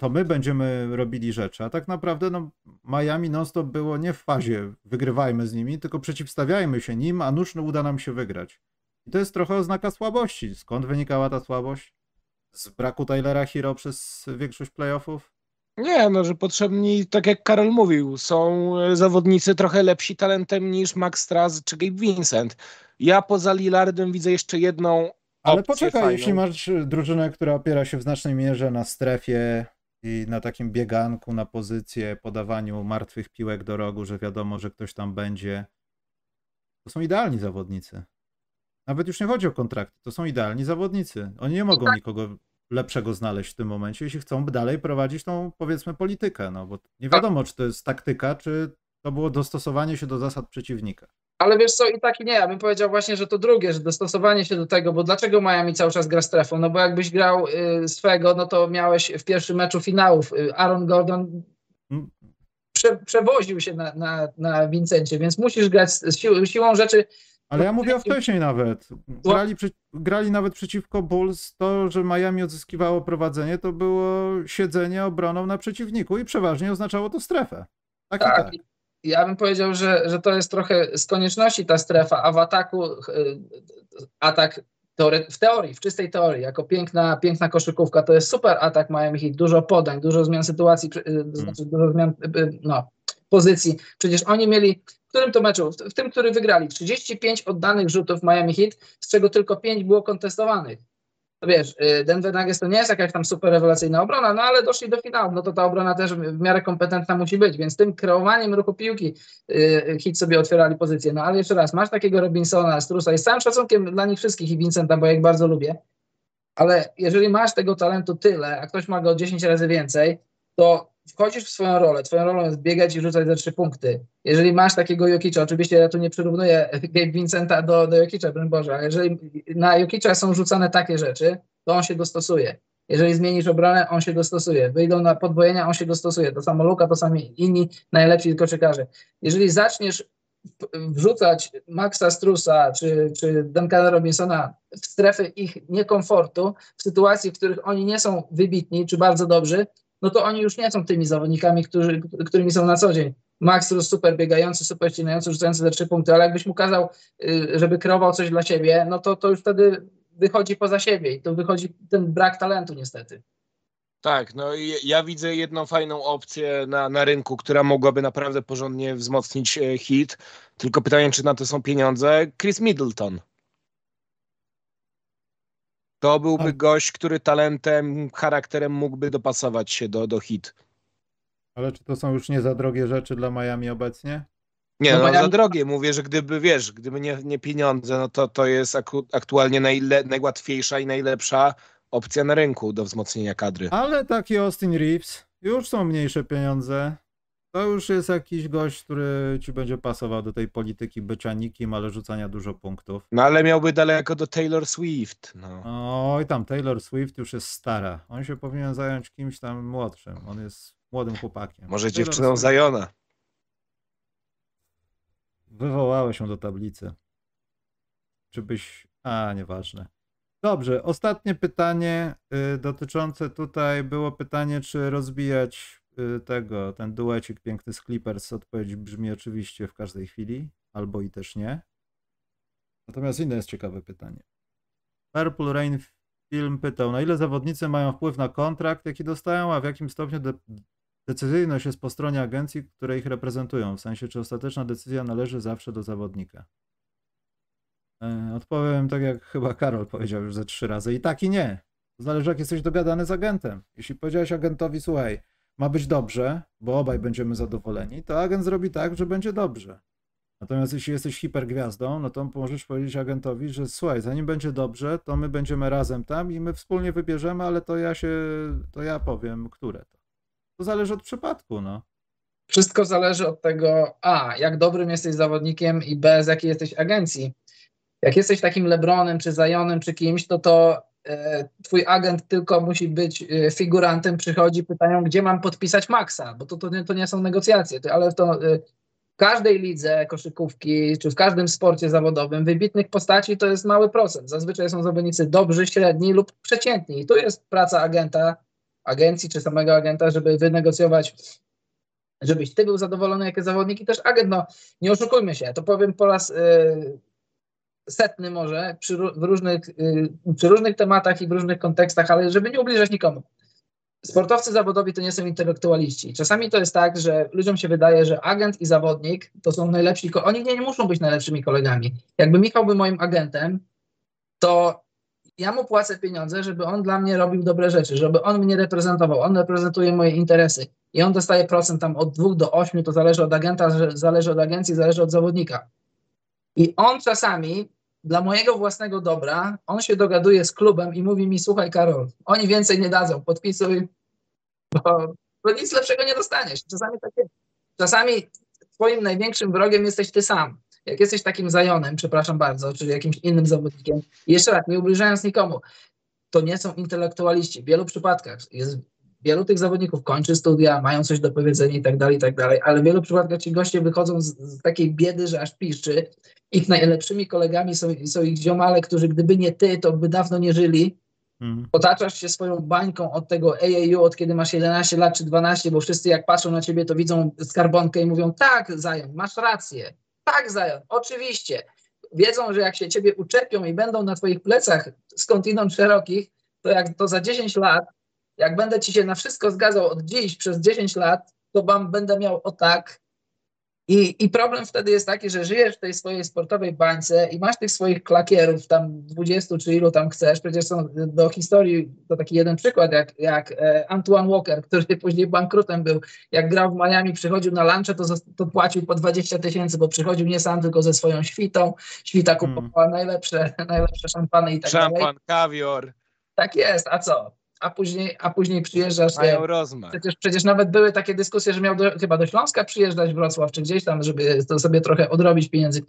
to my będziemy robili rzeczy. A tak naprawdę no, Miami non-stop było nie w fazie wygrywajmy z nimi, tylko przeciwstawiajmy się nim, a nuż uda nam się wygrać. I to jest trochę oznaka słabości. Skąd wynikała ta słabość? Z braku Taylora Hero przez większość playoffów? Nie, no że potrzebni, tak jak Karol mówił, są zawodnicy trochę lepsi talentem niż Max Strus czy Gabe Vincent. Ja poza Lillardem widzę jeszcze jedną opcję. Ale poczekaj, fajną. Jeśli masz drużynę, która opiera się w znacznej mierze na strefie i na takim bieganku, na pozycję, podawaniu martwych piłek do rogu, że wiadomo, że ktoś tam będzie, to są idealni zawodnicy. Nawet już nie chodzi o kontrakty, to są idealni zawodnicy. Oni nie mogą nikogo lepszego znaleźć w tym momencie, jeśli chcą dalej prowadzić tą, powiedzmy, politykę, no bo nie wiadomo, czy to jest taktyka, czy to było dostosowanie się do zasad przeciwnika. Ale wiesz co, i tak i nie, ja bym powiedział właśnie, że to drugie, że dostosowanie się do tego, bo dlaczego Miami cały czas gra strefą? No bo jakbyś grał swego, no to miałeś w pierwszym meczu finałów Aaron Gordon przewoził się na Vincencie, więc musisz grać siłą rzeczy. Ale ja mówię wcześniej nawet. Grali nawet przeciwko Bulls. To, że Miami odzyskiwało prowadzenie, to było siedzenie obroną na przeciwniku i przeważnie oznaczało to strefę. Tak. Ja bym powiedział, że to jest trochę z konieczności ta strefa, a w ataku atak w czystej teorii, jako piękna koszykówka, to jest super atak Miami Heat. Dużo podań, dużo zmian sytuacji, znaczy dużo zmian pozycji. Przecież oni mieli... W którym to meczu? W tym, który wygrali. 35 oddanych rzutów Miami Heat, z czego tylko 5 było kontestowanych. To wiesz, Denver Nuggets to nie jest jakaś tam super rewelacyjna obrona, no ale doszli do finału, no to ta obrona też w miarę kompetentna musi być, więc tym kreowaniem ruchu piłki Heat sobie otwierali pozycję. No ale jeszcze raz, masz takiego Robinsona, Strusa i z całym szacunkiem dla nich wszystkich i Vincenta, bo ja ich bardzo lubię, ale jeżeli masz tego talentu tyle, a ktoś ma go 10 razy więcej, to wchodzisz w swoją rolę. Twoją rolą jest biegać i rzucać za 3 punkty. Jeżeli masz takiego Jokicza, oczywiście ja tu nie przyrównuję Gabe Vincenta do Jokicza, broń Boże, ale jeżeli na Jokicza są rzucane takie rzeczy, to on się dostosuje. Jeżeli zmienisz obronę, on się dostosuje. Wyjdą na podwojenia, on się dostosuje. To samo Luka, to sami inni najlepsi koszykarze. Jeżeli zaczniesz wrzucać Maxa Strusa czy Duncana Robinsona w strefy ich niekomfortu, w sytuacji, w których oni nie są wybitni czy bardzo dobrzy, no to oni już nie są tymi zawodnikami, którymi są na co dzień. Max Strus super biegający, super ścinający, rzucający za 3 punkty, ale jakbyś mu kazał, żeby kreował coś dla siebie, no to już wtedy wychodzi poza siebie i to wychodzi ten brak talentu niestety. Tak, no i ja widzę jedną fajną opcję na rynku, która mogłaby naprawdę porządnie wzmocnić hit. Tylko pytanie, czy na to są pieniądze? Chris Middleton. To byłby gość, który talentem, charakterem mógłby dopasować się do hit. Ale czy to są już nie za drogie rzeczy dla Miami obecnie? Nie, no Miami... za drogie. Mówię, że gdyby nie pieniądze, no to jest aktualnie najłatwiejsza i najlepsza opcja na rynku do wzmocnienia kadry. Ale taki Austin Reeves, już są mniejsze pieniądze. To już jest jakiś gość, który ci będzie pasował do tej polityki bycia nikim, ale rzucania dużo punktów. No ale miałby daleko do Taylor Swift. No. Oj tam, Taylor Swift już jest stara. On się powinien zająć kimś tam młodszym. On jest młodym chłopakiem. Może Taylor dziewczyną Swift. Ziona. Wywołałeś się do tablicy. Czy byś... A, nieważne. Dobrze, ostatnie pytanie dotyczące tutaj było pytanie, czy rozbijać ten duecik piękny z Clippers. Odpowiedź brzmi oczywiście w każdej chwili, albo i też nie. Natomiast inne jest ciekawe pytanie. Purple Rain Film pytał, na ile zawodnicy mają wpływ na kontrakt, jaki dostają, a w jakim stopniu decyzyjność jest po stronie agencji, które ich reprezentują? W sensie, czy ostateczna decyzja należy zawsze do zawodnika? Odpowiem tak, jak chyba Karol powiedział już ze 3 razy. I tak i nie. Zależy, jak jesteś dogadany z agentem. Jeśli powiedziałeś agentowi, słuchaj, ma być dobrze, bo obaj będziemy zadowoleni, to agent zrobi tak, że będzie dobrze. Natomiast jeśli jesteś hipergwiazdą, no to możesz powiedzieć agentowi, że słuchaj, zanim będzie dobrze, to my będziemy razem tam i my wspólnie wybierzemy, ale to ja powiem, które to. To zależy od przypadku, no. Wszystko zależy od tego, a, jak dobrym jesteś zawodnikiem i b, z jakiej jesteś agencji. Jak jesteś takim LeBronem, czy Zionem, czy kimś, to twój agent tylko musi być figurantem, przychodzi, pytają, gdzie mam podpisać Maxa, bo to nie są negocjacje, ale w każdej lidze koszykówki, czy w każdym sporcie zawodowym wybitnych postaci to jest mały procent. Zazwyczaj są zawodnicy dobrzy, średni lub przeciętni. I tu jest praca agenta, agencji, czy samego agenta, żeby wynegocjować, żebyś ty był zadowolony, jakie zawodniki, też agent, no nie oszukujmy się, to powiem po raz... setny może przy różnych tematach i w różnych kontekstach, ale żeby nie ubliżać nikomu. Sportowcy zawodowi to nie są intelektualiści. Czasami to jest tak, że ludziom się wydaje, że agent i zawodnik to są najlepsi, oni nie muszą być najlepszymi kolegami. Jakby Michał był moim agentem, to ja mu płacę pieniądze, żeby on dla mnie robił dobre rzeczy, żeby on mnie reprezentował, on reprezentuje moje interesy i on dostaje procent tam od 2 do 8, to zależy od agenta, zależy od agencji, zależy od zawodnika. I on czasami dla mojego własnego dobra, on się dogaduje z klubem i mówi mi, słuchaj Karol, oni więcej nie dadzą, podpisuj, bo nic lepszego nie dostaniesz. Czasami tak jest. Czasami twoim największym wrogiem jesteś ty sam. Jak jesteś takim Zionem, przepraszam bardzo, czyli jakimś innym zawodnikiem, jeszcze raz, nie ubliżając nikomu, to nie są intelektualiści. W wielu przypadkach jest... Wielu tych zawodników kończy studia, mają coś do powiedzenia i tak dalej, ale w wielu przypadkach ci goście wychodzą z takiej biedy, że aż piszczy. Ich najlepszymi kolegami są ich ziomale, którzy gdyby nie ty, to by dawno nie żyli. Otaczasz się swoją bańką od tego AAU, od kiedy masz 11 lat czy 12, bo wszyscy jak patrzą na ciebie, to widzą skarbonkę i mówią, tak Zion, masz rację, tak Zion, oczywiście. Wiedzą, że jak się ciebie uczepią i będą na twoich plecach skądinąd szerokich, to jak to za 10 lat, jak będę ci się na wszystko zgadzał od dziś przez 10 lat, to będę miał o tak. I problem wtedy jest taki, że żyjesz w tej swojej sportowej bańce i masz tych swoich klakierów, tam 20 czy ilu tam chcesz. Przecież są do historii, to taki jeden przykład, jak Antoine Walker, który później bankrutem był. Jak grał w Miami, przychodził na lunche, to płacił po 20 000, bo przychodził nie sam, tylko ze swoją świtą. Świta kupowała najlepsze szampany i tak dalej. Szampan, kawior. Tak jest, a co? a później przyjeżdżasz. Mają rozmach. Przecież nawet były takie dyskusje, że miał chyba do Śląska przyjeżdżać, Wrocław czy gdzieś tam, żeby to sobie trochę odrobić pieniędzy,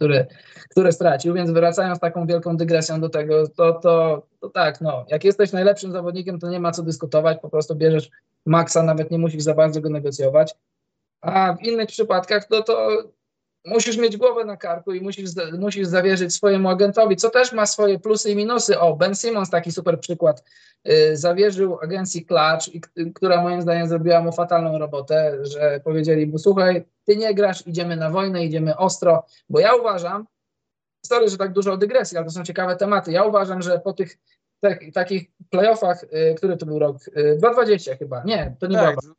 które stracił, więc wracając taką wielką dygresją do tego, to tak, no, jak jesteś najlepszym zawodnikiem, to nie ma co dyskutować, po prostu bierzesz maksa, nawet nie musisz za bardzo go negocjować, a w innych przypadkach to musisz mieć głowę na karku i musisz zawierzyć swojemu agentowi, co też ma swoje plusy i minusy. O, Ben Simmons, taki super przykład, zawierzył agencji Clutch, która moim zdaniem zrobiła mu fatalną robotę, że powiedzieli mu: słuchaj, ty nie grasz, idziemy na wojnę, idziemy ostro, bo ja uważam, sorry, że tak dużo o dygresji, ale to są ciekawe tematy, ja uważam, że po tych takich playoffach, który to był rok, 2020 chyba, nie, to nie tak. Była...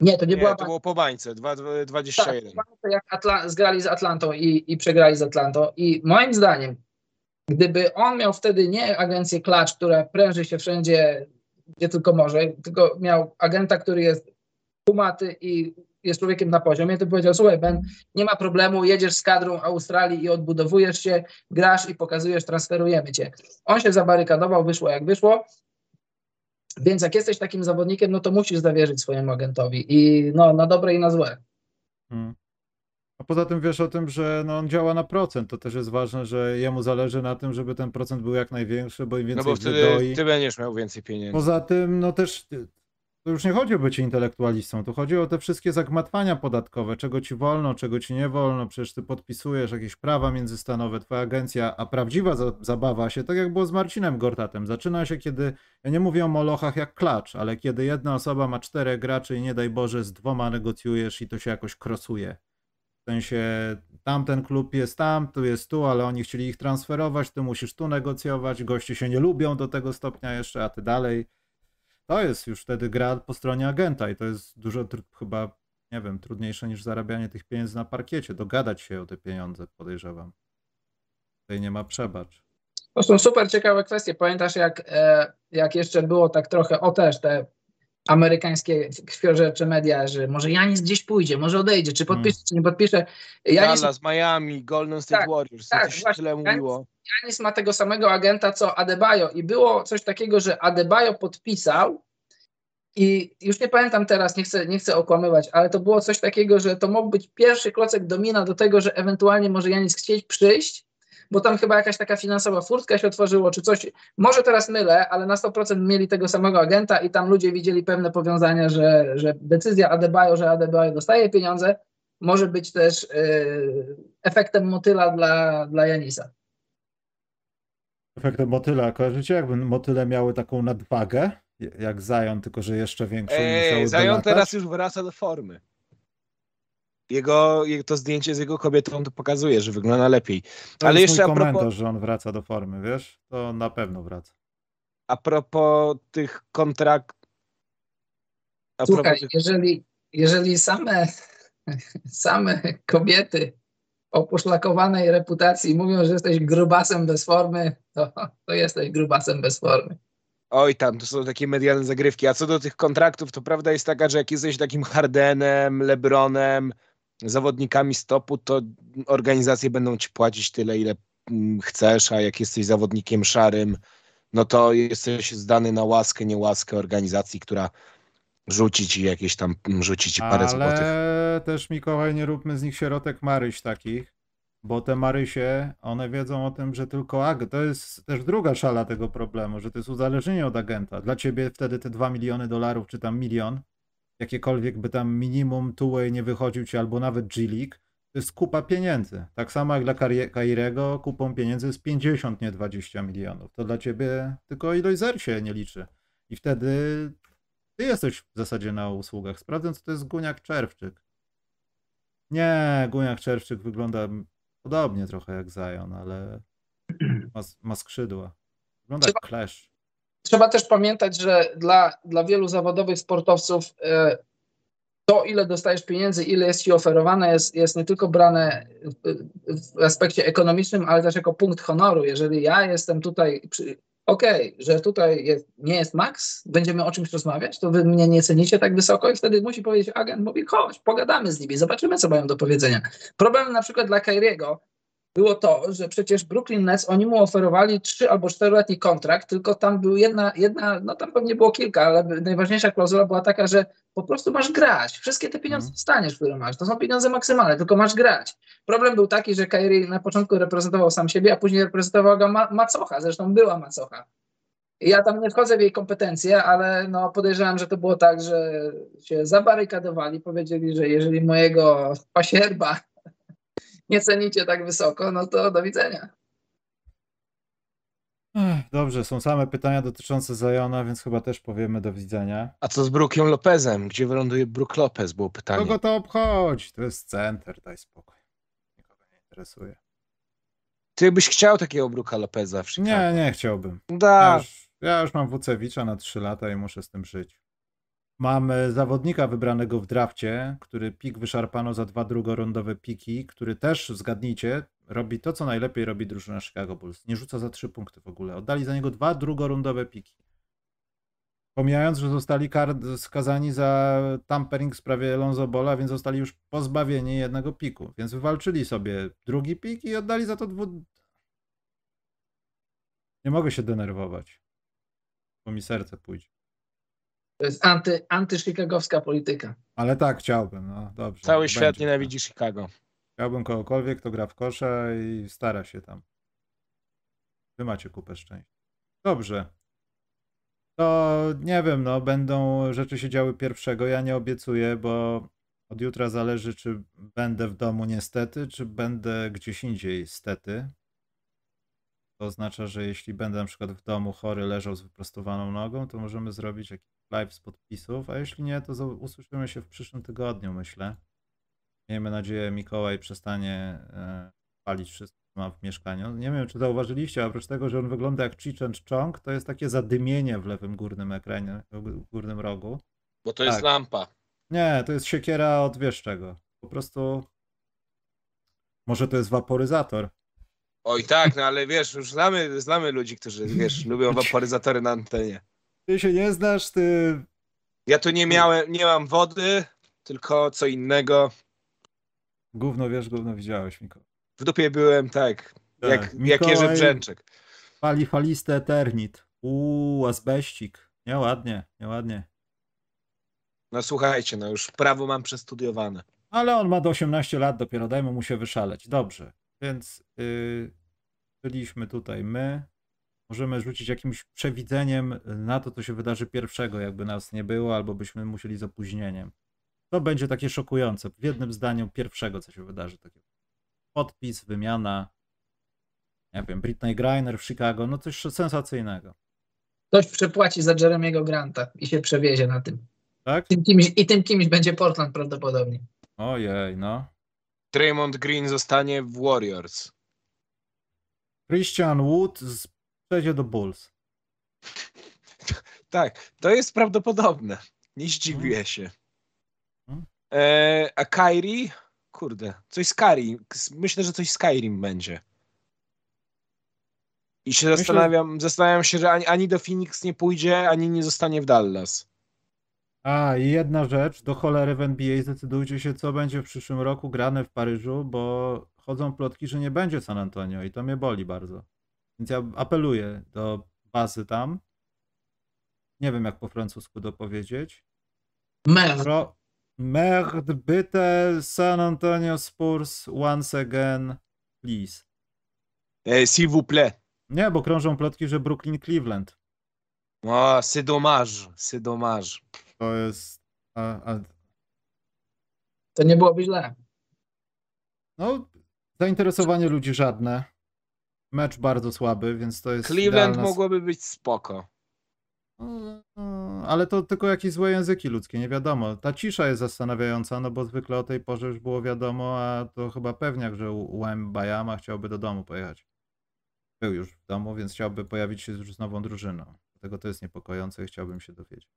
Nie, to nie była... to było po bańce, 2021. Tak, jak zgrali z Atlantą i przegrali z Atlantą. I moim zdaniem, gdyby on miał wtedy nie agencję Clutch, która pręży się wszędzie, gdzie tylko może, tylko miał agenta, który jest kumaty i jest człowiekiem na poziomie, to powiedział: słuchaj, Ben, nie ma problemu, jedziesz z kadrą Australii i odbudowujesz się, grasz i pokazujesz, transferujemy cię. On się zabarykadował, wyszło jak wyszło. Więc jak jesteś takim zawodnikiem, no to musisz zawierzyć swojemu agentowi i no, na dobre i na złe. A poza tym wiesz o tym, że no on działa na procent, to też jest ważne, że jemu zależy na tym, żeby ten procent był jak największy, bo im więcej no bo wtedy wydoi, ty będziesz miał więcej pieniędzy. Poza tym no też to już nie chodzi o bycie intelektualistą, tu chodzi o te wszystkie zagmatwania podatkowe, czego ci wolno, czego ci nie wolno, przecież ty podpisujesz jakieś prawa międzystanowe, twoja agencja, a prawdziwa zabawa się, tak jak było z Marcinem Gortatem, zaczyna się kiedy, ja nie mówię o molochach jak Klacz, ale kiedy jedna osoba ma 4 graczy i nie daj Boże z 2 negocjujesz i to się jakoś krosuje. W sensie tamten klub jest tam, tu jest tu, ale oni chcieli ich transferować, ty musisz tu negocjować, goście się nie lubią do tego stopnia jeszcze, a ty dalej. To jest już wtedy gra po stronie agenta i to jest dużo chyba, nie wiem, trudniejsze niż zarabianie tych pieniędzy na parkiecie. Dogadać się o te pieniądze, podejrzewam. Tutaj nie ma przebacz. To są super ciekawe kwestie. Pamiętasz, jak jeszcze było tak trochę, też te amerykańskie krwiożercze media, że może Janis gdzieś pójdzie, może odejdzie, czy podpisze, czy nie podpisze. Janis... Dallas, Miami, Golden State Warriors, tak, coś tyle mówiło. Janis ma tego samego agenta, co Adebayo i było coś takiego, że Adebayo podpisał i już nie pamiętam teraz, nie chcę okłamywać, ale to było coś takiego, że to mógł być pierwszy klocek domina do tego, że ewentualnie może Janis chcieć przyjść, bo tam chyba jakaś taka finansowa furtka się otworzyło, czy coś. Może teraz mylę, ale na 100% mieli tego samego agenta i tam ludzie widzieli pewne powiązania, że decyzja Adebayo, że Adebayo dostaje pieniądze, może być też efektem motyla dla Janisa. Efektem motyla. Kojarzycie, jakby motyle miały taką nadwagę, jak Zion, tylko że jeszcze większą. Zion teraz już wraca do formy. To zdjęcie z jego kobietą to pokazuje, że wygląda lepiej. To ale jest jeszcze mój komentarz, że on wraca do formy, wiesz? To na pewno wraca. A propos tych kontraktów... Słuchaj, jeżeli same kobiety o poszlakowanej reputacji mówią, że jesteś grubasem bez formy, to jesteś grubasem bez formy. Oj tam, to są takie medialne zagrywki. A co do tych kontraktów, to prawda jest taka, że jak jesteś takim Hardenem, LeBronem, zawodnikami stopu, to organizacje będą ci płacić tyle, ile chcesz, a jak jesteś zawodnikiem szarym, no to jesteś zdany na łaskę, niełaskę organizacji, która rzuci ci parę złotych. Ale też, Mikołaj, nie róbmy z nich sierotek Maryś takich, bo te Marysie, one wiedzą o tym, że tylko agent, to jest też druga szala tego problemu, że to jest uzależnienie od agenta. Dla ciebie wtedy te $2 miliony, czy tam milion, jakiekolwiek by tam minimum two-way nie wychodził ci, albo nawet G-League, to jest kupa pieniędzy. Tak samo jak dla Kairego kupą pieniędzy jest 50, nie 20 milionów. To dla ciebie tylko ilość zer się nie liczy. I wtedy ty jesteś w zasadzie na usługach. Sprawdzę, co to jest Guniak-Czerwczyk. Nie, Guniak-Czerwczyk wygląda podobnie trochę jak Zion, ale ma skrzydła. Wygląda jak Clash. Trzeba też pamiętać, że dla wielu zawodowych sportowców to, ile dostajesz pieniędzy, ile jest ci oferowane, jest nie tylko brane w aspekcie ekonomicznym, ale też jako punkt honoru. Jeżeli ja jestem tutaj... że tutaj nie jest Max, będziemy o czymś rozmawiać, to wy mnie nie cenicie tak wysoko i wtedy musi powiedzieć agent, mówi: chodź, pogadamy z nimi, zobaczymy, co mają do powiedzenia. Problem na przykład dla Kairiego było to, że przecież Brooklyn Nets, oni mu oferowali 3- albo 4-letni kontrakt, tylko tam była jedna, no tam pewnie było kilka, ale najważniejsza klauzula była taka, że po prostu masz grać. Wszystkie te pieniądze dostaniesz, które masz. To są pieniądze maksymalne, tylko masz grać. Problem był taki, że Kyrie na początku reprezentował sam siebie, a później reprezentowała go macocha, zresztą była macocha. Ja tam nie wchodzę w jej kompetencje, ale no podejrzewam, że to było tak, że się zabarykadowali, powiedzieli, że jeżeli mojego pasierba nie cenicie tak wysoko, no to do widzenia. Dobrze, są same pytania dotyczące Ziona, więc chyba też powiemy do widzenia. A co z Brookiem Lopezem? Gdzie wyląduje Brook Lopez? Było pytanie. Kogo to obchodzi? To jest center, daj spokój. Nikogo nie interesuje. Ty byś chciał takiego Brooka Lopeza? Nie chciałbym. Ja już mam Wucewicza na 3 lata i muszę z tym żyć. Mam zawodnika wybranego w drafcie, który pik wyszarpano za 2 drugorondowe piki, który też, zgadnijcie, robi to, co najlepiej robi drużyna Chicago Bulls. Nie rzuca za 3 punkty w ogóle. Oddali za niego 2 drugorondowe piki. Pomijając, że zostali skazani za tampering w sprawie Lonzo Balla, więc zostali już pozbawieni jednego piku. Więc wywalczyli sobie drugi pik i oddali za to 2... Nie mogę się denerwować, bo mi serce pójdzie. To jest antychicagowska polityka. Ale tak, chciałbym. No, dobrze. Cały świat nienawidzi Chicago. Chciałbym kogokolwiek, kto gra w kosza i stara się tam. Wy macie kupę szczęścia. Dobrze. To nie wiem, no będą rzeczy się działy 1. Ja nie obiecuję, bo od jutra zależy, czy będę w domu niestety, czy będę gdzieś indziej stety. To oznacza, że jeśli będę na przykład w domu chory, leżał z wyprostowaną nogą, to możemy zrobić jakiś live z podpisów, a jeśli nie, to usłyszymy się w przyszłym tygodniu, myślę. Miejmy nadzieję, Mikołaj przestanie palić wszystko, co ma w mieszkaniu. Nie wiem, czy zauważyliście, oprócz tego, że on wygląda jak Cheech & Chong, to jest takie zadymienie w lewym górnym ekranie, w górnym rogu. Bo to jest lampa. Nie, to jest siekiera od wiesz czego. Po prostu może to jest waporyzator. Oj tak, no ale wiesz, już znamy ludzi, którzy wiesz, lubią waporyzatory na antenie. Ty się nie znasz, ty... Ja tu nie mam wody, tylko co innego. Gówno wiesz, gówno widziałeś, Mikołaj. W dupie byłem, tak. Jak Jerzy Brzęczyk. Pali falisty eternit. Azbeścik. Nieładnie. No słuchajcie, no już prawo mam przestudiowane. Ale on ma do 18 lat dopiero, dajmy mu się wyszaleć. Dobrze, więc byliśmy tutaj my. Możemy rzucić jakimś przewidzeniem na to, co się wydarzy 1, jakby nas nie było, albo byśmy musieli z opóźnieniem. To będzie takie szokujące. W jednym zdaniu 1, co się wydarzy. Takie podpis, wymiana, nie wiem, Britney Griner w Chicago, no coś sensacyjnego. Ktoś przepłaci za Jeremiego Granta i się przewiezie na tym. Tak? Tym kimś będzie Portland prawdopodobnie. Ojej, no. Draymond Green zostanie w Warriors. Christian Wood przejdzie do Bulls. Tak, to jest prawdopodobne. Nie zdziwię się. A Kyrie? Kurde, coś z Kyrie. Myślę, że coś z Kyrie będzie. I się zastanawiam się, że ani do Phoenix nie pójdzie, ani nie zostanie w Dallas. I jedna rzecz, do cholery w NBA zdecydujcie się, co będzie w przyszłym roku grane w Paryżu, bo chodzą plotki, że nie będzie San Antonio i to mnie boli bardzo. Więc ja apeluję do bazy tam. Nie wiem, jak po francusku to powiedzieć. Merde, bitte San Antonio Spurs once again, please. S'il vous plaît. Nie, bo krążą plotki, że Brooklyn Cleveland. O, c'est dommage, c'est dommage. To jest... To nie byłoby źle. No, zainteresowanie ludzi żadne. Mecz bardzo słaby, więc to jest... Cleveland mogłoby być spoko. Ale to tylko jakieś złe języki ludzkie, nie wiadomo. Ta cisza jest zastanawiająca, no bo zwykle o tej porze już było wiadomo, a to chyba pewniak, że Wembanyama chciałby do domu pojechać. Był już w domu, więc chciałby pojawić się już z nową drużyną. Dlatego to jest niepokojące i chciałbym się dowiedzieć.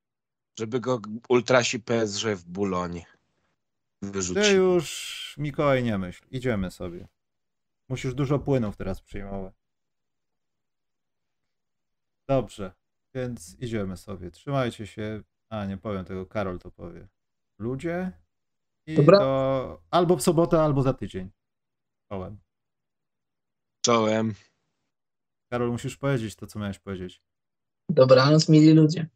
Żeby go ultrasi PSG w Bulonii wyrzucił. Ty już, Mikołaj, nie myśl. Idziemy sobie. Musisz dużo płynów teraz przyjmować. Dobrze, więc idziemy sobie. Trzymajcie się. Nie powiem tego, Karol to powie. Ludzie. I dobra. To albo w sobotę, albo za tydzień. Kołem. Czołem. Karol, musisz powiedzieć to, co miałeś powiedzieć. Dobranoc, mili ludzie.